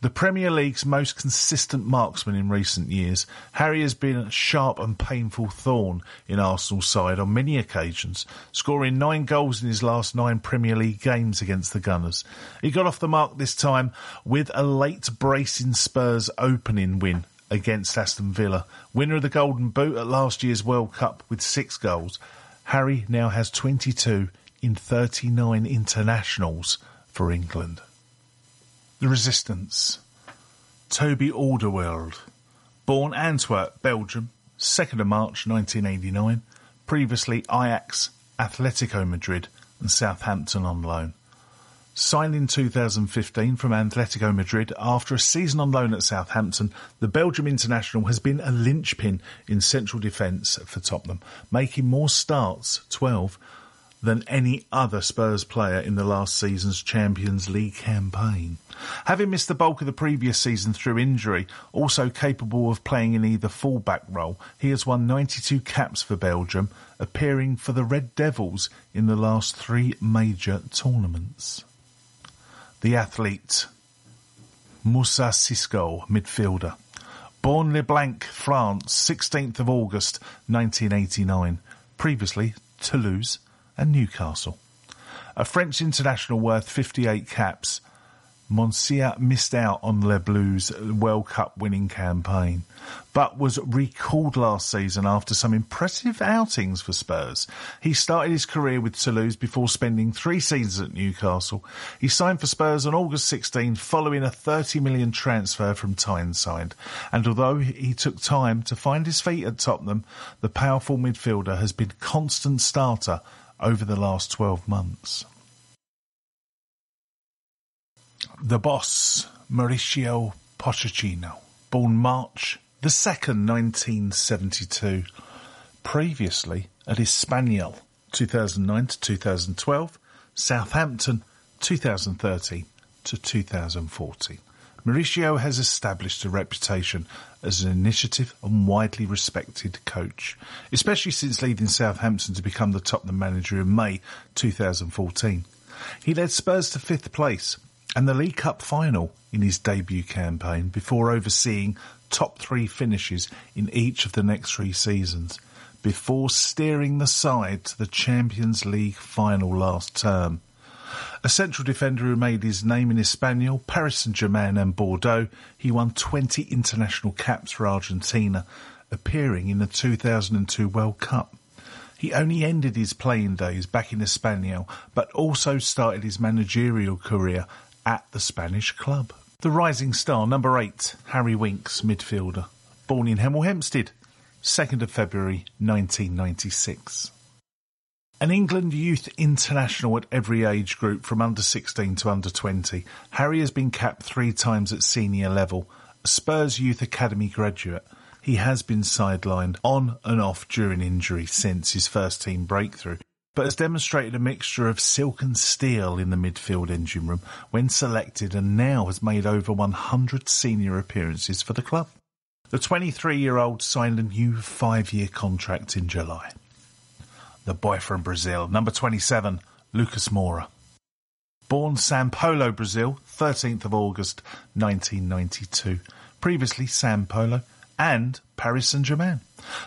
The Premier League's most consistent marksman in recent years, Harry has been a sharp and painful thorn in Arsenal's side on many occasions, scoring nine goals in his last nine Premier League games against the Gunners. He got off the mark this time with a late brace in Spurs' opening win against Aston Villa. Winner of the Golden Boot at last year's World Cup with six goals, Harry now has twenty-two in thirty-nine internationals for England. The resistance. Toby Alderweireld, born Antwerp, Belgium, second of March nineteen eighty-nine, previously Ajax, Atletico Madrid and Southampton on loan. Signed in two thousand fifteen from Atletico Madrid after a season on loan at Southampton, the Belgium international has been a linchpin in central defence for Tottenham, making more starts, twelve, than any other Spurs player in the last season's Champions League campaign. Having missed the bulk of the previous season through injury, also capable of playing in either full-back role, he has won ninety-two caps for Belgium, appearing for the Red Devils in the last three major tournaments. The athlete, Moussa Sissoko, midfielder. Born Leblanc, France, sixteenth of August nineteen eighty-nine, previously Toulouse and Newcastle. A French international worth fifty-eight caps, Monsia missed out on Les Blues' World Cup winning campaign, but was recalled last season after some impressive outings for Spurs. He started his career with Toulouse before spending three seasons at Newcastle. He signed for Spurs on August sixteenth following a thirty million pounds transfer from Tyneside. And although he took time to find his feet at Tottenham, the powerful midfielder has been constant starter over the last twelve months. The boss, Mauricio Pochettino, born March the second, nineteen seventy-two, previously at Espanyol, two thousand nine to two thousand twelve, Southampton, two thousand thirteen to two thousand fourteen. Mauricio has established a reputation as an initiative and widely respected coach, especially since leading Southampton to become the Tottenham manager in May two thousand fourteen. He led Spurs to fifth place and the League Cup final in his debut campaign before overseeing top three finishes in each of the next three seasons, before steering the side to the Champions League final last term. A central defender who made his name in Espanyol, Paris Saint-Germain and Bordeaux, he won twenty international caps for Argentina, appearing in the two thousand two World Cup. He only ended his playing days back in Espanyol, but also started his managerial career at the Spanish club. The rising star, number eight, Harry Winks, midfielder, born in Hemel Hempstead, second of February nineteen ninety-six. An England youth international at every age group from under sixteen to under twenty, Harry has been capped three times at senior level. A Spurs Youth Academy graduate, he has been sidelined on and off during injury since his first team breakthrough, but has demonstrated a mixture of silk and steel in the midfield engine room when selected, and now has made over one hundred senior appearances for the club. The twenty-three-year-old signed a new five-year contract in July. The boy from Brazil, number twenty-seven, Lucas Moura. Born São Paulo, Brazil, thirteenth of August nineteen ninety-two. Previously São Paulo and Paris Saint-Germain.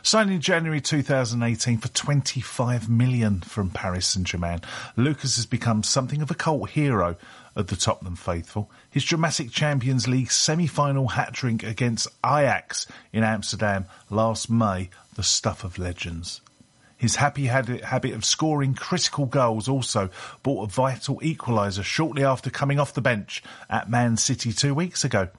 Signed in January two thousand eighteen for twenty-five million pounds from Paris Saint-Germain, Lucas has become something of a cult hero of the Tottenham faithful. His dramatic Champions League semi-final hat-trick against Ajax in Amsterdam last May, the stuff of legends. His happy habit of scoring critical goals also brought a vital equaliser shortly after coming off the bench at Man City two weeks ago.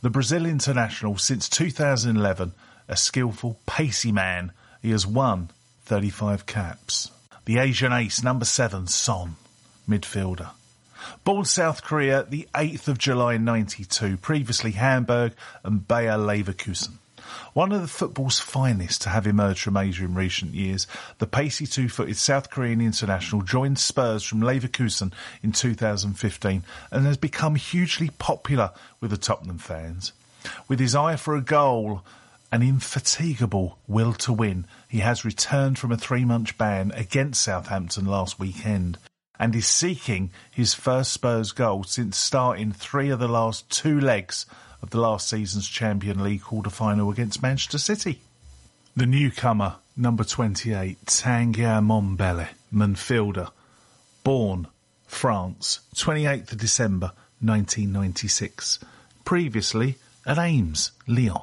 The Brazil international since two thousand eleven, a skillful, pacey man, he has won thirty-five caps. The Asian ace, number seven, Son, midfielder. Born South Korea, the eighth of July ninety-two, previously Hamburg and Bayer Leverkusen. One of the football's finest to have emerged from Asia in recent years, the pacey two-footed South Korean international joined Spurs from Leverkusen in two thousand fifteen and has become hugely popular with the Tottenham fans. With his eye for a goal, an infatigable will to win, he has returned from a three-month ban against Southampton last weekend and is seeking his first Spurs goal since starting three of the last two legs of the last season's Champions League quarter-final against Manchester City. The newcomer, number twenty-eight, Tanguy Ndombele, midfielder, born France, twenty-eighth of December nineteen ninety-six, previously at Reims, Lyon.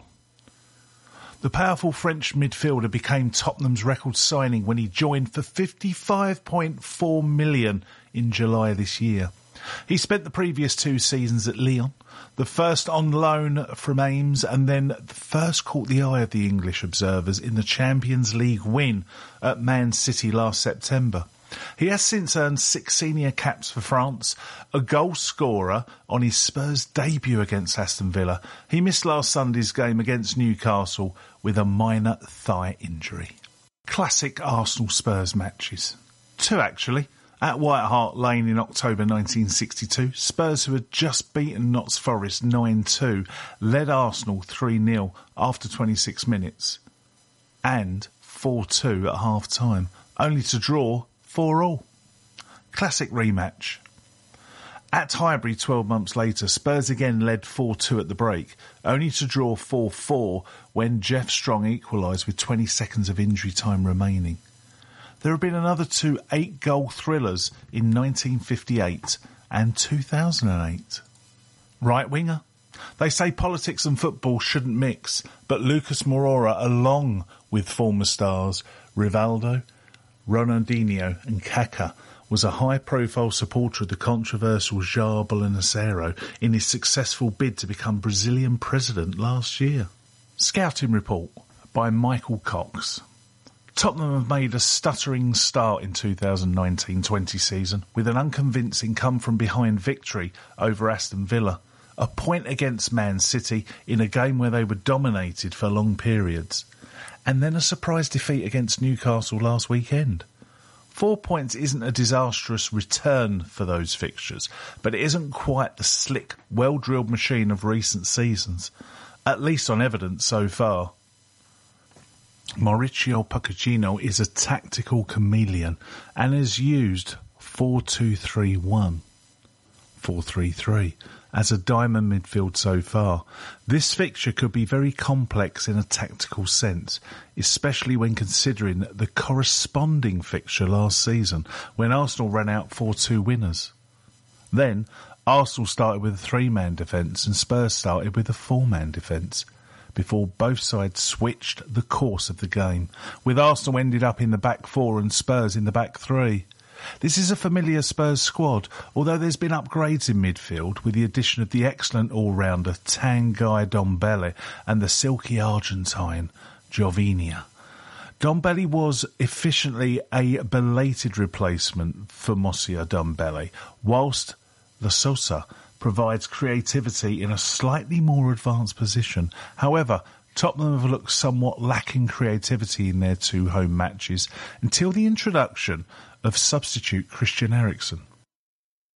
The powerful French midfielder became Tottenham's record signing when he joined for fifty-five point four million pounds in July this year. He spent the previous two seasons at Lyon, the first on loan from Reims, and then the first caught the eye of the English observers in the Champions League win at Man City last September. He has since earned six senior caps for France, a goal scorer on his Spurs debut against Aston Villa. He missed last Sunday's game against Newcastle with a minor thigh injury. Classic Arsenal-Spurs matches. Two, actually. At White Hart Lane in October nineteen sixty-two, Spurs, who had just beaten Notts Forest nine two, led Arsenal three nil after twenty-six minutes and four two at half-time, only to draw four all. Classic rematch. At Highbury twelve months later, Spurs again led four two at the break, only to draw four four when Jeff Strong equalised with twenty seconds of injury time remaining. There have been another two eight-goal thrillers in nineteen fifty-eight and two thousand eight. Right winger. They say politics and football shouldn't mix, but Lucas Moura, along with former stars Rivaldo, Ronaldinho and Kaká, was a high-profile supporter of the controversial Jair Bolsonaro in his successful bid to become Brazilian president last year. Scouting report by Michael Cox. Tottenham have made a stuttering start in two thousand nineteen twenty season with an unconvincing come-from-behind victory over Aston Villa, a point against Man City in a game where they were dominated for long periods, and then a surprise defeat against Newcastle last weekend. Four points isn't a disastrous return for those fixtures, but it isn't quite the slick, well-drilled machine of recent seasons, at least on evidence so far. Mauricio Pochettino is a tactical chameleon and has used four two three one, four three three, as a diamond midfield so far. This fixture could be very complex in a tactical sense, especially when considering the corresponding fixture last season when Arsenal ran out four two winners. Then, Arsenal started with a three-man defence and Spurs started with a four-man defence before both sides switched the course of the game, with Arsenal ended up in the back four and Spurs in the back three. This is a familiar Spurs squad, although there's been upgrades in midfield with the addition of the excellent all-rounder Tanguy Ndombele and the silky Argentine Jovina. Ndombele was efficiently a belated replacement for Moussa Dembélé, whilst Lassosa provides creativity in a slightly more advanced position. However, Tottenham have looked somewhat lacking creativity in their two home matches until the introduction of substitute Christian Eriksen.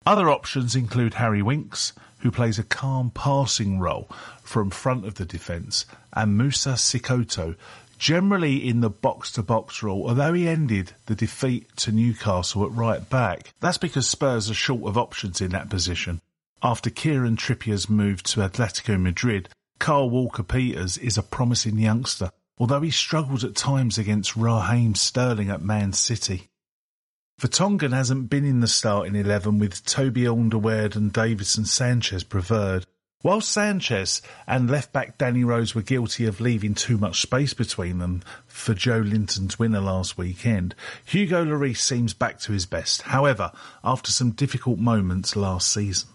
Other options include Harry Winks, who plays a calm passing role from front of the defence, and Moussa Sissoko, generally in the box-to-box role, although he ended the defeat to Newcastle at right back. That's because Spurs are short of options in that position. After Kieran Trippier's move to Atletico Madrid, Kyle Walker-Peters is a promising youngster, although he struggled at times against Raheem Sterling at Man City. Vertonghen hasn't been in the starting eleven, with Toby Alderweireld and Davinson Sanchez preferred. While Sanchez and left-back Danny Rose were guilty of leaving too much space between them for Joe Linton's winner last weekend, Hugo Lloris seems back to his best, however, after some difficult moments last season.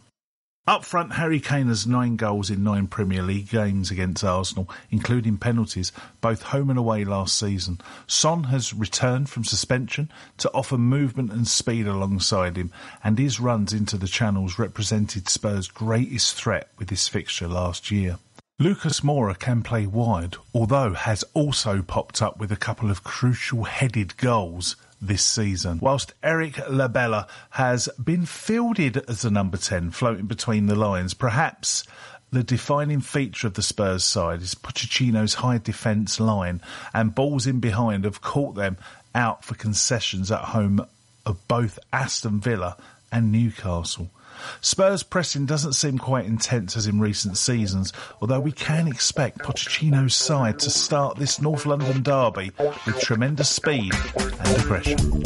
Up front, Harry Kane has nine goals in nine Premier League games against Arsenal, including penalties, both home and away last season. Son has returned from suspension to offer movement and speed alongside him, and his runs into the channels represented Spurs' greatest threat with this fixture last year. Lucas Moura can play wide, although has also popped up with a couple of crucial headed goals this season, whilst Eric Lamela has been fielded as the number ten, floating between the lines. Perhaps the defining feature of the Spurs side is Pochettino's high defence line, and balls in behind have caught them out for concessions at home of both Aston Villa and Newcastle. Spurs' pressing doesn't seem quite intense as in recent seasons, although we can expect Pochettino's side to start this North London derby with tremendous speed and aggression.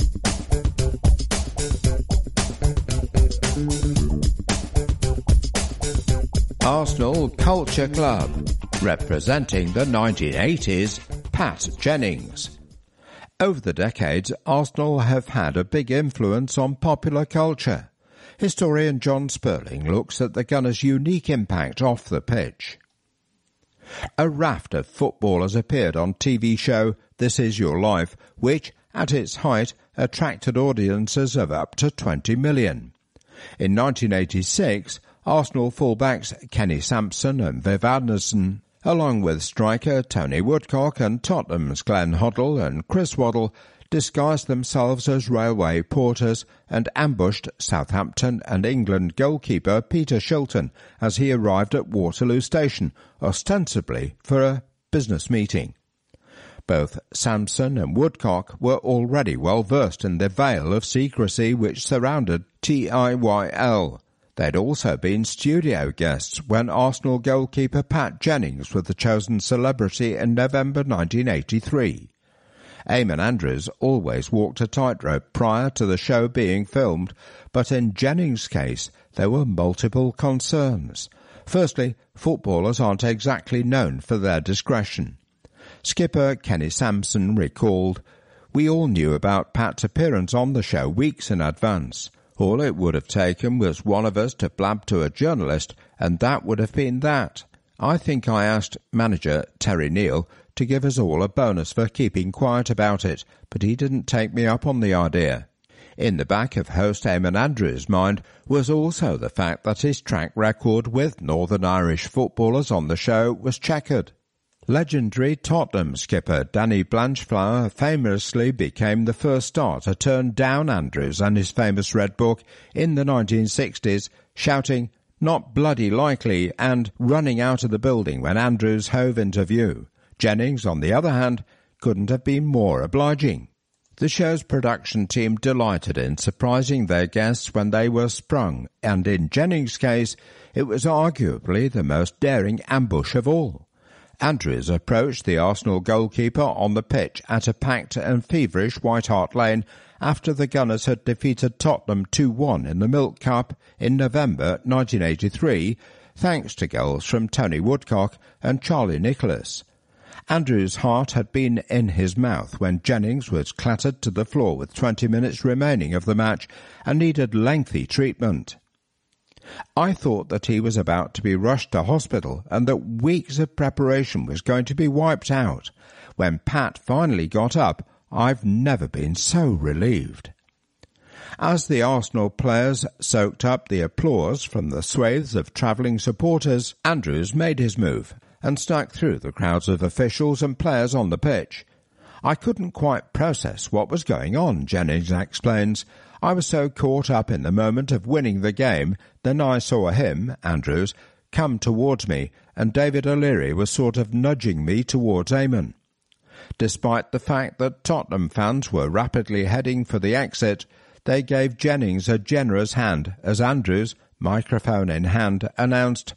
Arsenal Culture Club, representing the nineteen eighties, Pat Jennings. Over the decades, Arsenal have had a big influence on popular culture. Historian John Sperling looks at the Gunners' unique impact off the pitch. A raft of footballers appeared on T V show This Is Your Life, which, at its height, attracted audiences of up to twenty million. In nineteen eighty-six, Arsenal fullbacks Kenny Sampson and Viv Anderson, along with striker Tony Woodcock and Tottenham's Glenn Hoddle and Chris Waddle, disguised themselves as railway porters and ambushed Southampton and England goalkeeper Peter Shilton as he arrived at Waterloo Station, ostensibly for a business meeting. Both Sampson and Woodcock were already well versed in the veil of secrecy which surrounded T I Y L. They'd also been studio guests when Arsenal goalkeeper Pat Jennings was the chosen celebrity in November nineteen eighty-three. Eamon Andrews always walked a tightrope prior to the show being filmed, but in Jennings' case there were multiple concerns. Firstly, footballers aren't exactly known for their discretion. Skipper Kenny Sampson recalled, "We all knew about Pat's appearance on the show weeks in advance. All it would have taken was one of us to blab to a journalist, and that would have been that. I think I asked manager Terry Neal to give us all a bonus for keeping quiet about it, but he didn't take me up on the idea." In the back of host Eamon Andrews' mind was also the fact that his track record with Northern Irish footballers on the show was checkered. Legendary Tottenham skipper Danny Blanchflower famously became the first star to turn down Andrews and his famous red book in the nineteen sixties, shouting, "Not bloody likely," and running out of the building when Andrews hove into view. Jennings, on the other hand, couldn't have been more obliging. The show's production team delighted in surprising their guests when they were sprung, and in Jennings' case, it was arguably the most daring ambush of all. Andrews approached the Arsenal goalkeeper on the pitch at a packed and feverish White Hart Lane after the Gunners had defeated Tottenham two one in the Milk Cup in November nineteen eighty-three, thanks to goals from Tony Woodcock and Charlie Nicholas. Andrews' heart had been in his mouth when Jennings was clattered to the floor with twenty minutes remaining of the match and needed lengthy treatment. "I thought that he was about to be rushed to hospital and that weeks of preparation was going to be wiped out. When Pat finally got up, I've never been so relieved." As the Arsenal players soaked up the applause from the swathes of travelling supporters, Andrews made his move and snuck through the crowds of officials and players on the pitch. "I couldn't quite process what was going on," Jennings explains. "I was so caught up in the moment of winning the game, then I saw him, Andrews, come towards me, and David O'Leary was sort of nudging me towards Eamon." Despite the fact that Tottenham fans were rapidly heading for the exit, they gave Jennings a generous hand as Andrews, microphone in hand, announced,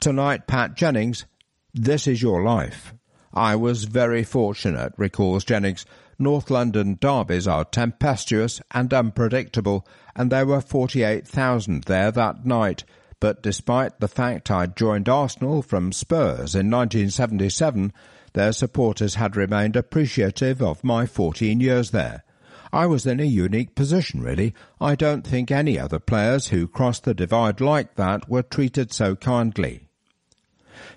"Tonight, Pat Jennings, this is your life." "I was very fortunate," recalls Jennings. "North London derbies are tempestuous and unpredictable, and there were forty-eight thousand there that night, but despite the fact I'd joined Arsenal from Spurs in nineteen seventy-seven, their supporters had remained appreciative of my fourteen years there. I was in a unique position, really. I don't think any other players who crossed the divide like that were treated so kindly."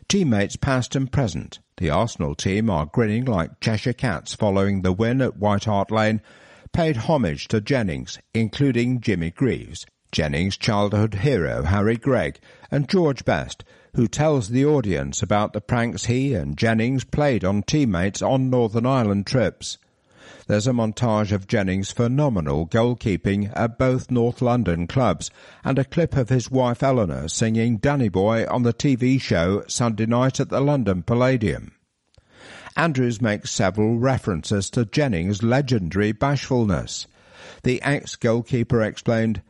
Teammates past and present, the Arsenal team are grinning like Cheshire Cats following the win at White Hart Lane, paid homage to Jennings, including Jimmy Greaves, Jennings' childhood hero Harry Gregg, and George Best, who tells the audience about the pranks he and Jennings played on teammates on Northern Ireland trips. There's a montage of Jennings' phenomenal goalkeeping at both North London clubs and a clip of his wife Eleanor singing Danny Boy on the T V show Sunday night at the London Palladium. Andrews makes several references to Jennings' legendary bashfulness. The ex-goalkeeper explained,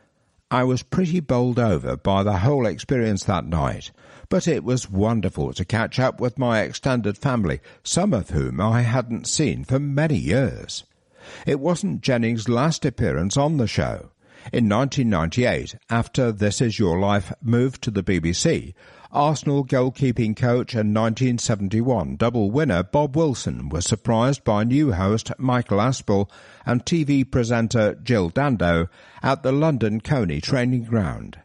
"I was pretty bowled over by the whole experience that night, but it was wonderful to catch up with my extended family, some of whom I hadn't seen for many years." It wasn't Jennings' last appearance on the show. In nineteen ninety-eight, after This Is Your Life moved to the B B C, Arsenal goalkeeping coach and nineteen seventy-one double winner Bob Wilson was surprised by new host Michael Aspel and T V presenter Jill Dando at the London Coney training ground.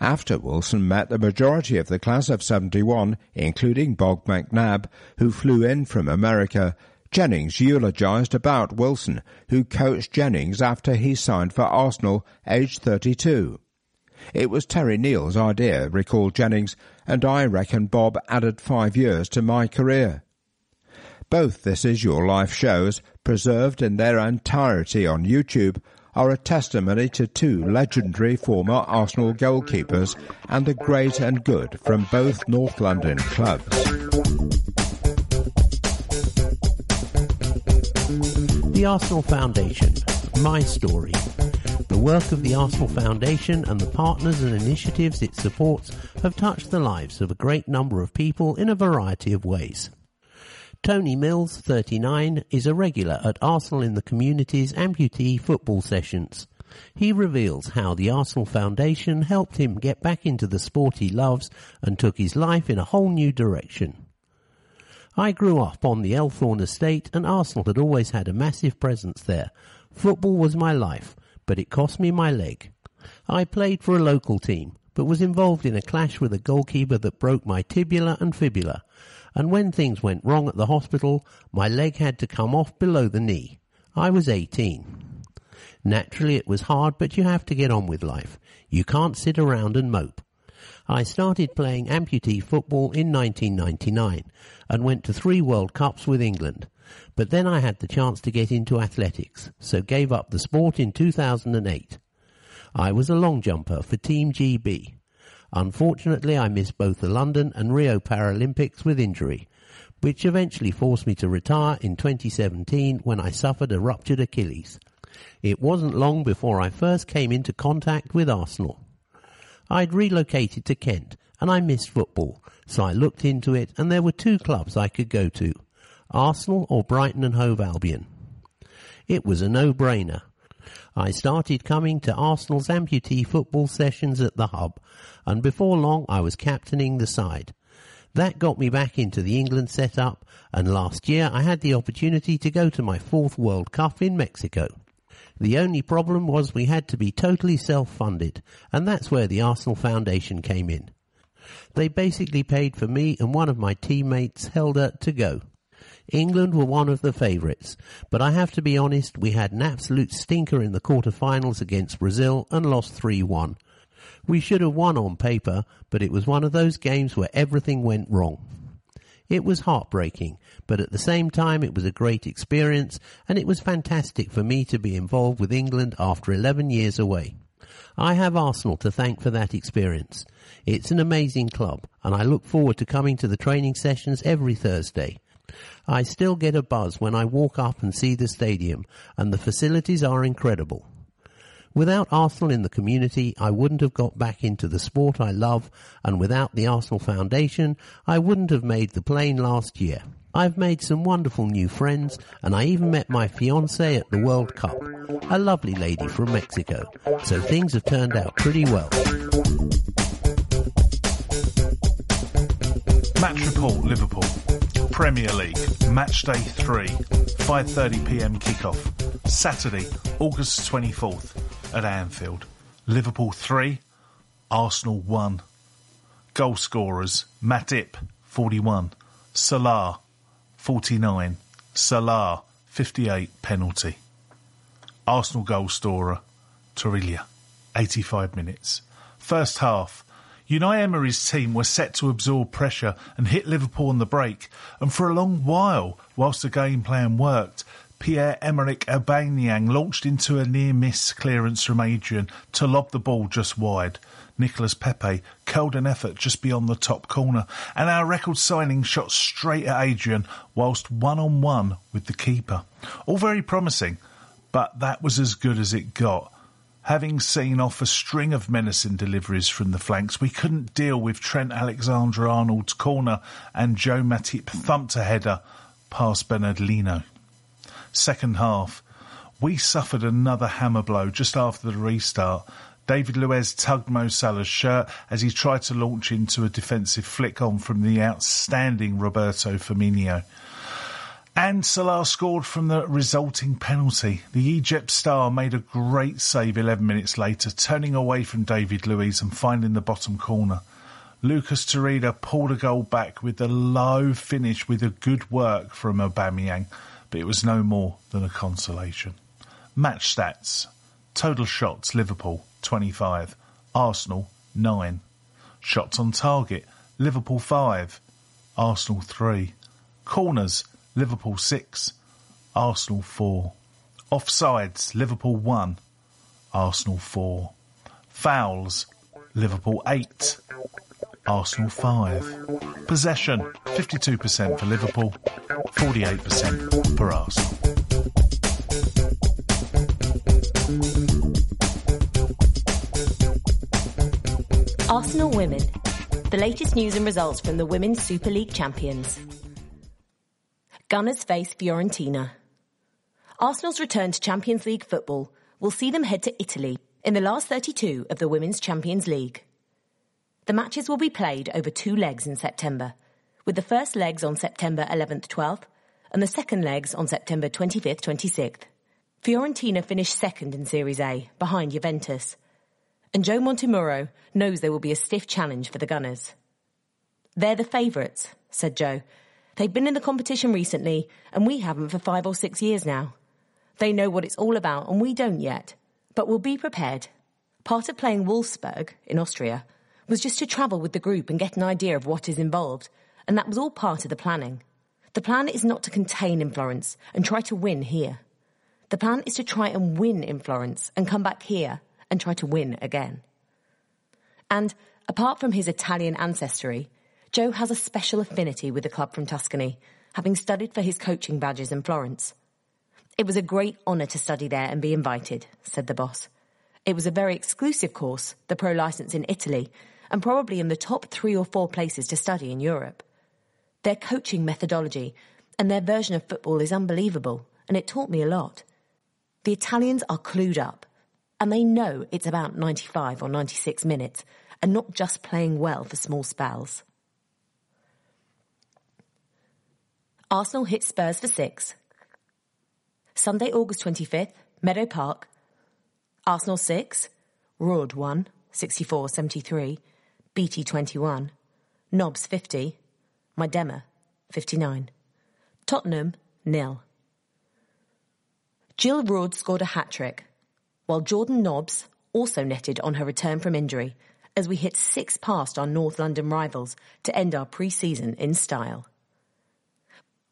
After Wilson met the majority of the class of seventy-one, including Bob McNabb, who flew in from America, Jennings eulogised about Wilson, who coached Jennings after he signed for Arsenal, aged thirty-two. "It was Terry Neal's idea," recalled Jennings, "and I reckon Bob added five years to my career." Both This Is Your Life shows, preserved in their entirety on YouTube, are a testimony to two legendary former Arsenal goalkeepers and the great and good from both North London clubs. The Arsenal Foundation, my story. The work of the Arsenal Foundation and the partners and initiatives it supports have touched the lives of a great number of people in a variety of ways. Tony Mills, thirty-nine, is a regular at Arsenal in the Community's amputee football sessions. He reveals how the Arsenal Foundation helped him get back into the sport he loves and took his life in a whole new direction. I grew up on the Elthorn estate and Arsenal had always had a massive presence there. Football was my life, but it cost me my leg. I played for a local team, but was involved in a clash with a goalkeeper that broke my tibia and fibula, and when things went wrong at the hospital, my leg had to come off below the knee. I was eighteen. Naturally it was hard, but you have to get on with life. You can't sit around and mope. I started playing amputee football in nineteen ninety-nine and went to three World Cups with England, but then I had the chance to get into athletics, so gave up the sport in two thousand eight. I was a long jumper for Team G B. Unfortunately, I missed both the London and Rio Paralympics with injury, which eventually forced me to retire in twenty seventeen when I suffered a ruptured Achilles. It wasn't long before I first came into contact with Arsenal. I'd relocated to Kent and I missed football, so I looked into it and there were two clubs I could go to, Arsenal or Brighton and Hove Albion. It was a no-brainer. I started coming to Arsenal's amputee football sessions at the Hub, and before long I was captaining the side. That got me back into the England setup, and last year I had the opportunity to go to my fourth World Cup in Mexico. The only problem was we had to be totally self-funded, and that's where the Arsenal Foundation came in. They basically paid for me and one of my teammates, Helder, to go. England were one of the favourites, but I have to be honest, we had an absolute stinker in the quarter-finals against Brazil and lost three one. We should have won on paper, but it was one of those games where everything went wrong. It was heartbreaking, but at the same time it was a great experience, and it was fantastic for me to be involved with England after eleven years away. I have Arsenal to thank for that experience. It's an amazing club, and I look forward to coming to the training sessions every Thursday. I still get a buzz when I walk up and see the stadium, and the facilities are incredible. Without Arsenal in the community, I wouldn't have got back into the sport I love, and without the Arsenal Foundation, I wouldn't have made the plane last year. I've made some wonderful new friends, and I even met my fiancée at the World Cup, a lovely lady from Mexico, so things have turned out pretty well. Match Report Liverpool, Premier League, Matchday three, five thirty p m kickoff, Saturday, August twenty-fourth at Anfield. Liverpool three, Arsenal one. Goal scorers, Matip, forty-one, Salah, forty-nine, Salah, fifty-eight, penalty. Arsenal goal scorer, Torreira, eighty-five minutes. First half, Unai Emery's team were set to absorb pressure and hit Liverpool on the break, and for a long while, whilst the game plan worked, Pierre-Emerick Aubameyang launched into a near-miss clearance from Adrian to lob the ball just wide. Nicolas Pepe curled an effort just beyond the top corner, and our record signing shot straight at Adrian whilst one-on-one with the keeper. All very promising, but that was as good as it got. Having seen off a string of menacing deliveries from the flanks, we couldn't deal with Trent Alexander-Arnold's corner and Joe Matip thumped a header past Bernardino. Second half, we suffered another hammer blow just after the restart. David Luiz tugged Mo Salah's shirt as he tried to launch into a defensive flick on from the outstanding Roberto Firmino. And Salah scored from the resulting penalty. The Egypt star made a great save eleven minutes later, turning away from David Luiz and finding the bottom corner. Lucas Torreira pulled a goal back with the low finish with a good work from Aubameyang, but it was no more than a consolation. Match stats. Total shots, Liverpool, twenty-five. Arsenal, nine. Shots on target, Liverpool, five. Arsenal, three. Corners, Liverpool six, Arsenal four. Offsides, Liverpool one, Arsenal four. Fouls, Liverpool eight, Arsenal five. Possession, fifty-two percent for Liverpool, forty-eight percent for Arsenal. Arsenal Women. The latest news and results from the Women's Super League champions. Gunners face Fiorentina. Arsenal's return to Champions League football will see them head to Italy in the last thirty-two of the Women's Champions League. The matches will be played over two legs in September, with the first legs on September eleventh to twelfth and the second legs on September twenty-fifth to twenty-sixth. Fiorentina finished second in Series A, behind Juventus, and Joe Montemurro knows there will be a stiff challenge for the Gunners. "They're the favourites," said Joe. "They've been in the competition recently, and we haven't for five or six years now. They know what it's all about, and we don't yet, but we'll be prepared. Part of playing Wolfsburg, in Austria, was just to travel with the group and get an idea of what is involved, and that was all part of the planning. The plan is not to contain in Florence and try to win here. The plan is to try and win in Florence and come back here and try to win again." And, apart from his Italian ancestry, Joe has a special affinity with the club from Tuscany, having studied for his coaching badges in Florence. "It was a great honour to study there and be invited," said the boss. "It was a very exclusive course, the pro licence in Italy, and probably in the top three or four places to study in Europe. Their coaching methodology and their version of football is unbelievable, and it taught me a lot. The Italians are clued up, and they know it's about ninety-five or ninety-six minutes, and not just playing well for small spells." Arsenal hit Spurs for six. Sunday, August twenty-fifth, Meadow Park. Arsenal six, Rood one, sixty-four seventy-three, Beattie twenty-one, Nobbs fifty, Maidema fifty-nine, Tottenham nil. Jill Rood scored a hat-trick, while Jordan Nobbs also netted on her return from injury, as we hit six past our North London rivals to end our pre-season in style.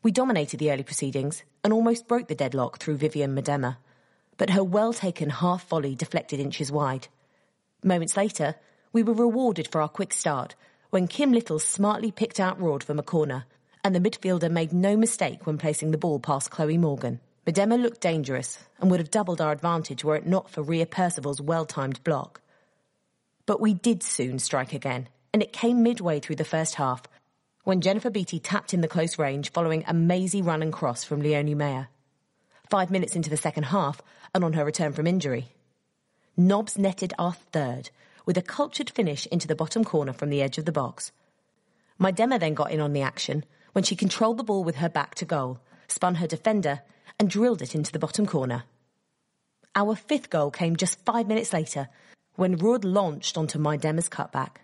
We dominated the early proceedings and almost broke the deadlock through Vivian Maidema, but her well-taken half-volley deflected inches wide. Moments later, we were rewarded for our quick start when Kim Little smartly picked out Rood from a corner, and the midfielder made no mistake when placing the ball past Chloe Morgan. Maidema looked dangerous and would have doubled our advantage were it not for Rhea Percival's well-timed block. But we did soon strike again, and it came midway through the first half when Jennifer Beattie tapped in the close range following a mazy run and cross from Leonie Meyer. Five minutes into the second half, and on her return from injury, Nobbs netted our third with a cultured finish into the bottom corner from the edge of the box. Maidema then got in on the action when she controlled the ball with her back to goal, spun her defender and drilled it into the bottom corner. Our fifth goal came just five minutes later, when Rood launched onto Maidema's cutback.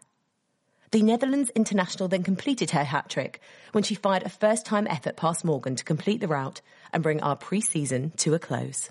The Netherlands international then completed her hat-trick when she fired a first-time effort past Morgan to complete the rout and bring our pre-season to a close.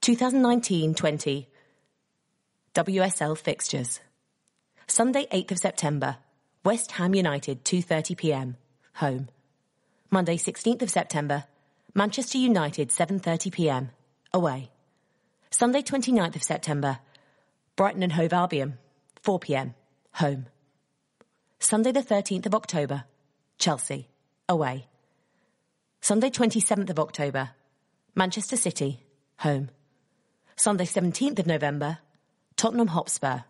twenty nineteen twenty W S L fixtures. Sunday, eighth of September, West Ham United, two thirty p m, home. Monday, sixteenth of September, Manchester United, seven thirty p m, away. Sunday, twenty-ninth of September, Brighton and Hove Albion, four p m, home. Sunday the thirteenth of October, Chelsea, away. Sunday twenty-seventh of October, Manchester City, home. Sunday seventeenth of November, Tottenham Hotspur,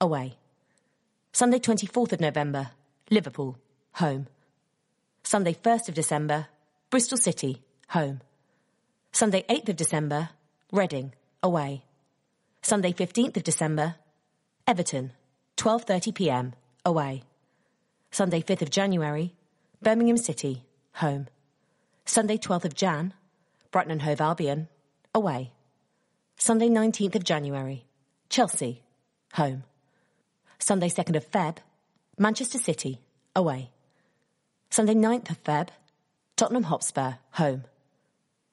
away. Sunday twenty-fourth of November, Liverpool, home. Sunday first of December, Bristol City, home. Sunday eighth of December, Reading, away. Sunday fifteenth of December, Everton, twelve thirty p m, away. Sunday fifth of January, Birmingham City, home. Sunday twelfth of January, Brighton and Hove Albion, away. Sunday nineteenth of January, Chelsea, home. Sunday second of February, Manchester City, away. Sunday ninth of February, Tottenham Hotspur, home.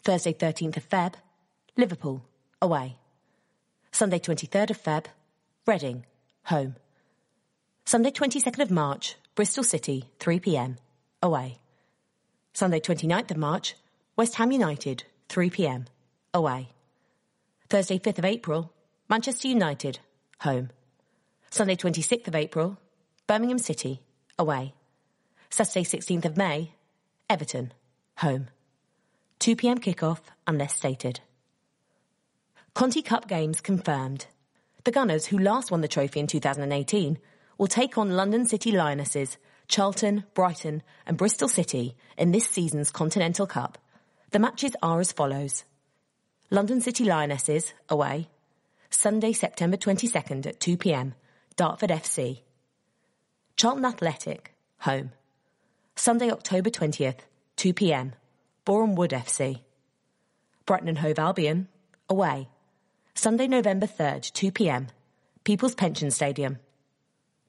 Thursday thirteenth of February, Liverpool, away. Sunday twenty-third of February, Reading, home. Sunday twenty-second of March, Bristol City, three p m, away. Sunday twenty-ninth of March, West Ham United, three p m, away. Thursday fifth of April, Manchester United, home. Sunday twenty-sixth of April, Birmingham City, away. Saturday sixteenth of May, Everton, home. two p m kickoff, unless stated. Conti Cup games confirmed. The Gunners, who last won the trophy in two thousand eighteen, will take on London City Lionesses, Charlton, Brighton and Bristol City in this season's Continental Cup. The matches are as follows. London City Lionesses, away. Sunday, September twenty-second at two p m, Dartford F C. Charlton Athletic, home. Sunday, October twentieth, two p m, Boreham Wood F C. Brighton and Hove Albion, away. Sunday, November third, two p m, People's Pension Stadium.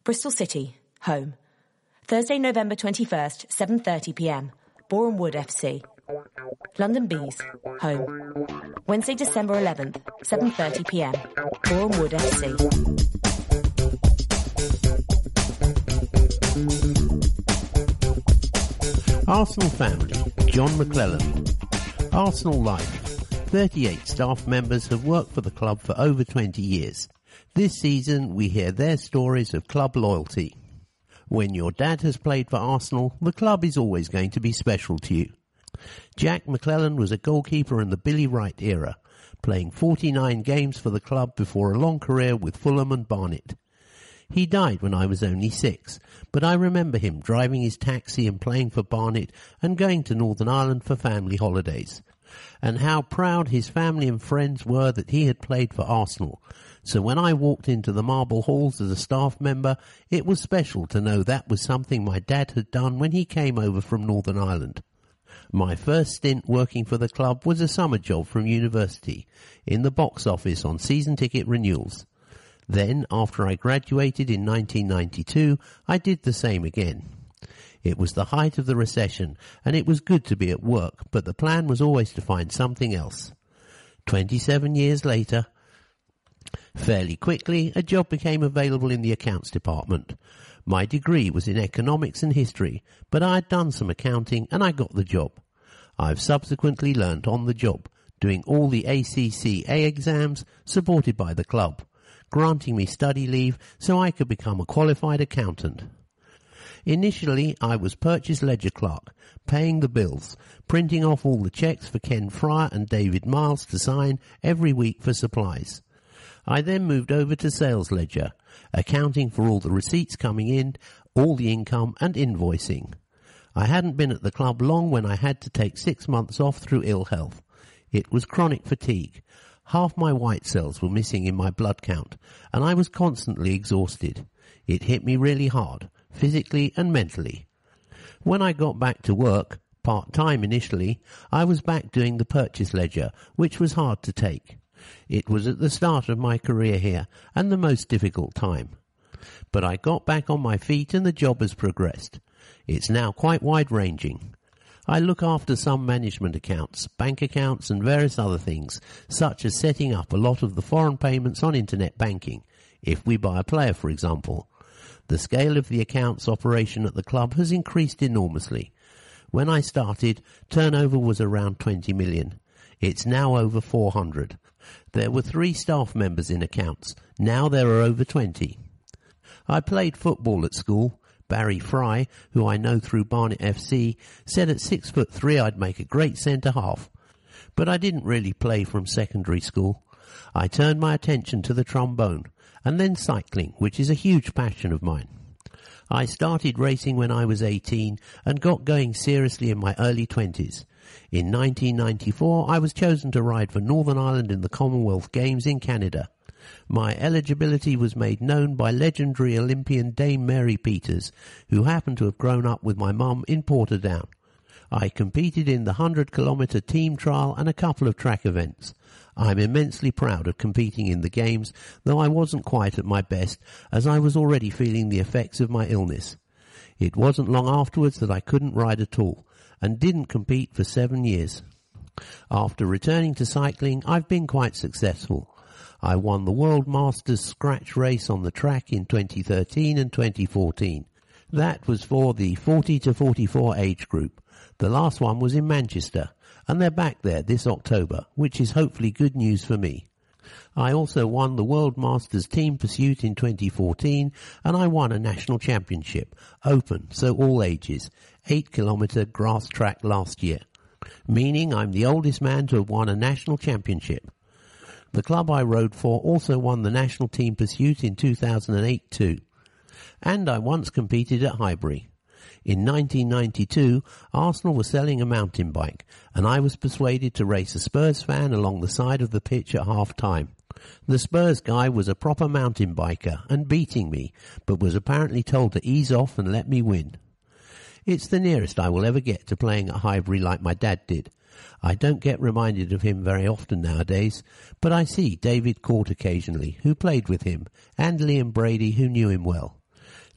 Bristol City, home. Thursday, November twenty-first, seven thirty p m, Boreham Wood F C. London Bees, home. Wednesday, December eleventh, seven thirty p m, Boreham Wood F C. Arsenal Family, John McClellan. Arsenal Life. thirty-eight staff members have worked for the club for over twenty years. This season, we hear their stories of club loyalty. When your dad has played for Arsenal, the club is always going to be special to you. Jack McClellan was a goalkeeper in the Billy Wright era, playing forty-nine games for the club before a long career with Fulham and Barnet. He died when I was only six, but I remember him driving his taxi and playing for Barnet and going to Northern Ireland for family holidays, and how proud his family and friends were that he had played for Arsenal. So when I walked into the Marble Halls as a staff member, it was special to know that was something my dad had done when he came over from Northern Ireland. My first stint working for the club was a summer job from university, in the box office on season ticket renewals. Then, after I graduated in nineteen ninety-two, I did the same again. It was the height of the recession, and it was good to be at work, but the plan was always to find something else. twenty-seven years later, fairly quickly, a job became available in the accounts department. My degree was in economics and history, but I had done some accounting and I got the job. I've subsequently learnt on the job, doing all the A C C A exams supported by the club, granting me study leave so I could become a qualified accountant. Initially, I was purchase ledger clerk, paying the bills, printing off all the cheques for Ken Fryer and David Miles to sign every week for supplies. I then moved over to sales ledger, accounting for all the receipts coming in, all the income and invoicing. I hadn't been at the club long when I had to take six months off through ill health. It was chronic fatigue. Half my white cells were missing in my blood count, and I was constantly exhausted. It hit me really hard, physically and mentally. When I got back to work, part-time initially, I was back doing the purchase ledger, which was hard to take. It was at the start of my career here, and the most difficult time. But I got back on my feet and the job has progressed. It's now quite wide-ranging. I look after some management accounts, bank accounts and various other things, such as setting up a lot of the foreign payments on internet banking, if we buy a player, for example. The scale of the accounts operation at the club has increased enormously. When I started, turnover was around twenty million. It's now over four hundred. There were three staff members in accounts. Now there are over twenty. I played football at school, Barry Fry, who I know through Barnet F C, said at six foot three I'd make a great centre-half. But I didn't really play from secondary school. I turned my attention to the trombone, and then cycling, which is a huge passion of mine. I started racing when I was eighteen and got going seriously in my early twenties. In nineteen ninety-four, I was chosen to ride for Northern Ireland in the Commonwealth Games in Canada. My eligibility was made known by legendary Olympian Dame Mary Peters, who happened to have grown up with my mum in Portadown. I competed in the hundred-kilometre team trial and a couple of track events. I'm immensely proud of competing in the Games, though I wasn't quite at my best, as I was already feeling the effects of my illness. It wasn't long afterwards that I couldn't ride at all, and didn't compete for seven years. After returning to cycling, I've been quite successful. I won the World Masters Scratch Race on the track in twenty thirteen and twenty fourteen. That was for the forty to forty-four age group. The last one was in Manchester, and they're back there this October, which is hopefully good news for me. I also won the World Masters Team Pursuit in twenty fourteen, and I won a national championship, open, so all ages, eight kilometre grass track last year, meaning I'm the oldest man to have won a national championship. The club I rode for also won the national team pursuit in two thousand eight too. And I once competed at Highbury. In nineteen ninety-two, Arsenal were selling a mountain bike, and I was persuaded to race a Spurs fan along the side of the pitch at half-time. The Spurs guy was a proper mountain biker and beating me, but was apparently told to ease off and let me win. It's the nearest I will ever get to playing at Highbury like my dad did. I don't get reminded of him very often nowadays, but I see David Court occasionally, who played with him, and Liam Brady, who knew him well.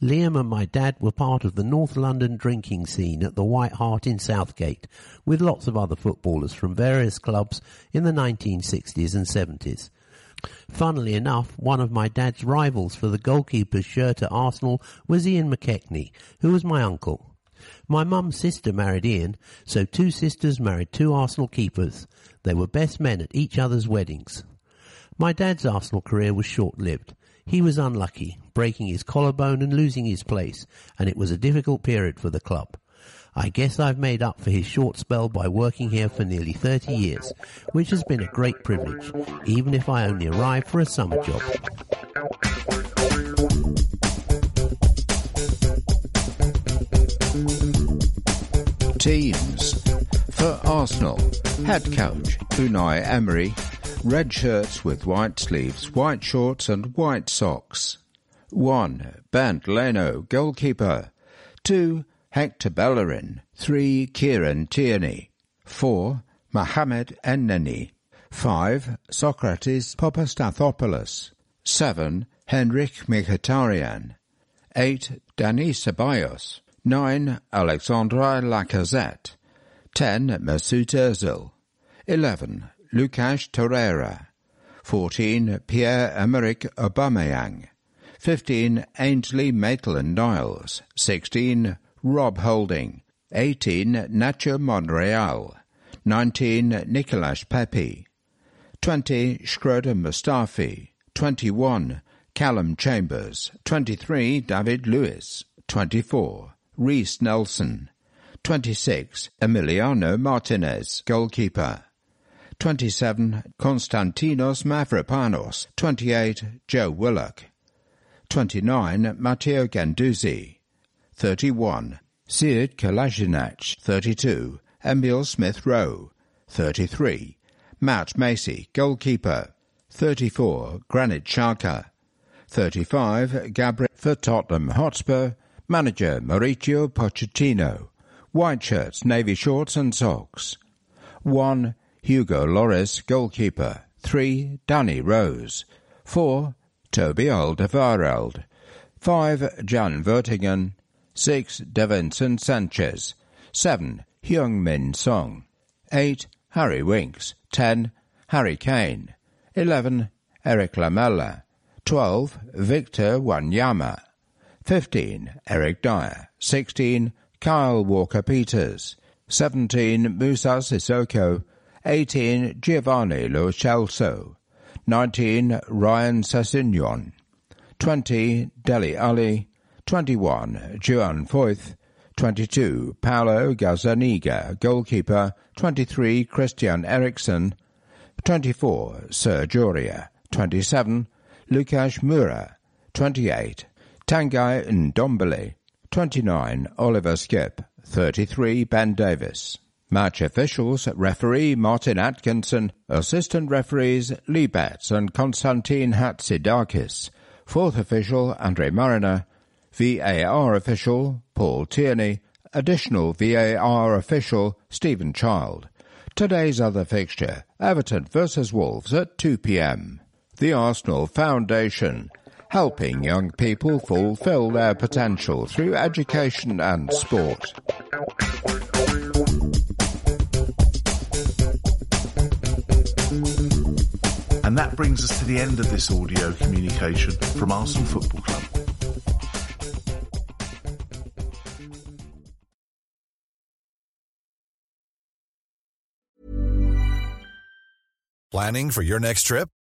Liam and my dad were part of the North London drinking scene at the White Hart in Southgate, with lots of other footballers from various clubs in the nineteen sixties and seventies. Funnily enough, one of my dad's rivals for the goalkeeper's shirt at Arsenal was Ian McKechnie, who was my uncle. My mum's sister married Ian, so two sisters married two Arsenal keepers. They were best men at each other's weddings. My dad's Arsenal career was short-lived. He was unlucky, breaking his collarbone and losing his place, and it was a difficult period for the club. I guess I've made up for his short spell by working here for nearly thirty years, which has been a great privilege, even if I only arrived for a summer job. Teams. For Arsenal, head coach Unai Emery, red shirts with white sleeves, white shorts and white socks. one. Bernd Leno, goalkeeper. two. Hector Bellerin. three. Kieran Tierney. four. Mohamed Enneni. five. Socrates Papastathopoulos. seven. Henrik Mkhitaryan. eight. Dani Ceballos. nine. Alexandre Lacazette. ten. Mesut Ozil. eleven. Lucas Torreira. fourteen. Pierre-Emerick Aubameyang. fifteen. Ainsley Maitland-Niles. sixteen. Rob Holding. eighteen. Nacho Monreal. nineteen. Nicolas Pepe. twenty. Schroeder Mustafi. twenty-one. Callum Chambers. twenty-three. David Luiz. twenty-four. Reece Nelson. twenty-six. Emiliano Martinez, goalkeeper. twenty-seven. Konstantinos Mavropanos. twenty-eight. Joe Willock. twenty-nine. Matteo Ganduzzi. thirty-one. Sead Kalajinac. thirty-two. Emil Smith-Rowe. thirty-three. Matt Macy, goalkeeper. thirty-four. Granit Xhaka. thirty-five. Gabriel for Tottenham Hotspur. Manager Mauricio Pochettino. White shirts, navy shorts and socks. one. Hugo Lloris, goalkeeper. three. Danny Rose. four. Toby Alderweireld. five. Jan Vertonghen. six. Davinson Sanchez. seven. Heung-min Song. eight. Harry Winks. ten. Harry Kane. eleven. Eric Lamela. twelve. Victor Wanyama. fifteen. Eric Dyer. sixteen. Kyle Walker-Peters. seventeen. Musa Sissoko. eighteen. Giovanni Lo Celso. nineteen. Ryan Sessegnon. twenty. Dele Alli. twenty-one. Juan Foyth, twenty-two. Paolo Gazzaniga, goalkeeper, twenty-three. Christian Eriksen, twenty-four. Serge Aurier, twenty-seven. Lucas Moura, twenty-eight. Tanguy Ndombele, twenty-nine. Oliver Skipp, thirty-three. Ben Davis. Match officials, referee Martin Atkinson, assistant referees Lee Betts and Konstantin Hatzidakis, fourth official Andre Mariner, V A R official Paul Tierney, additional V A R official Stephen Child. Today's other fixture, Everton versus Wolves at two p.m. The Arsenal Foundation, helping young people fulfil their potential through education and sport. And that brings us to the end of this audio communication from Arsenal Football Club. Planning for your next trip?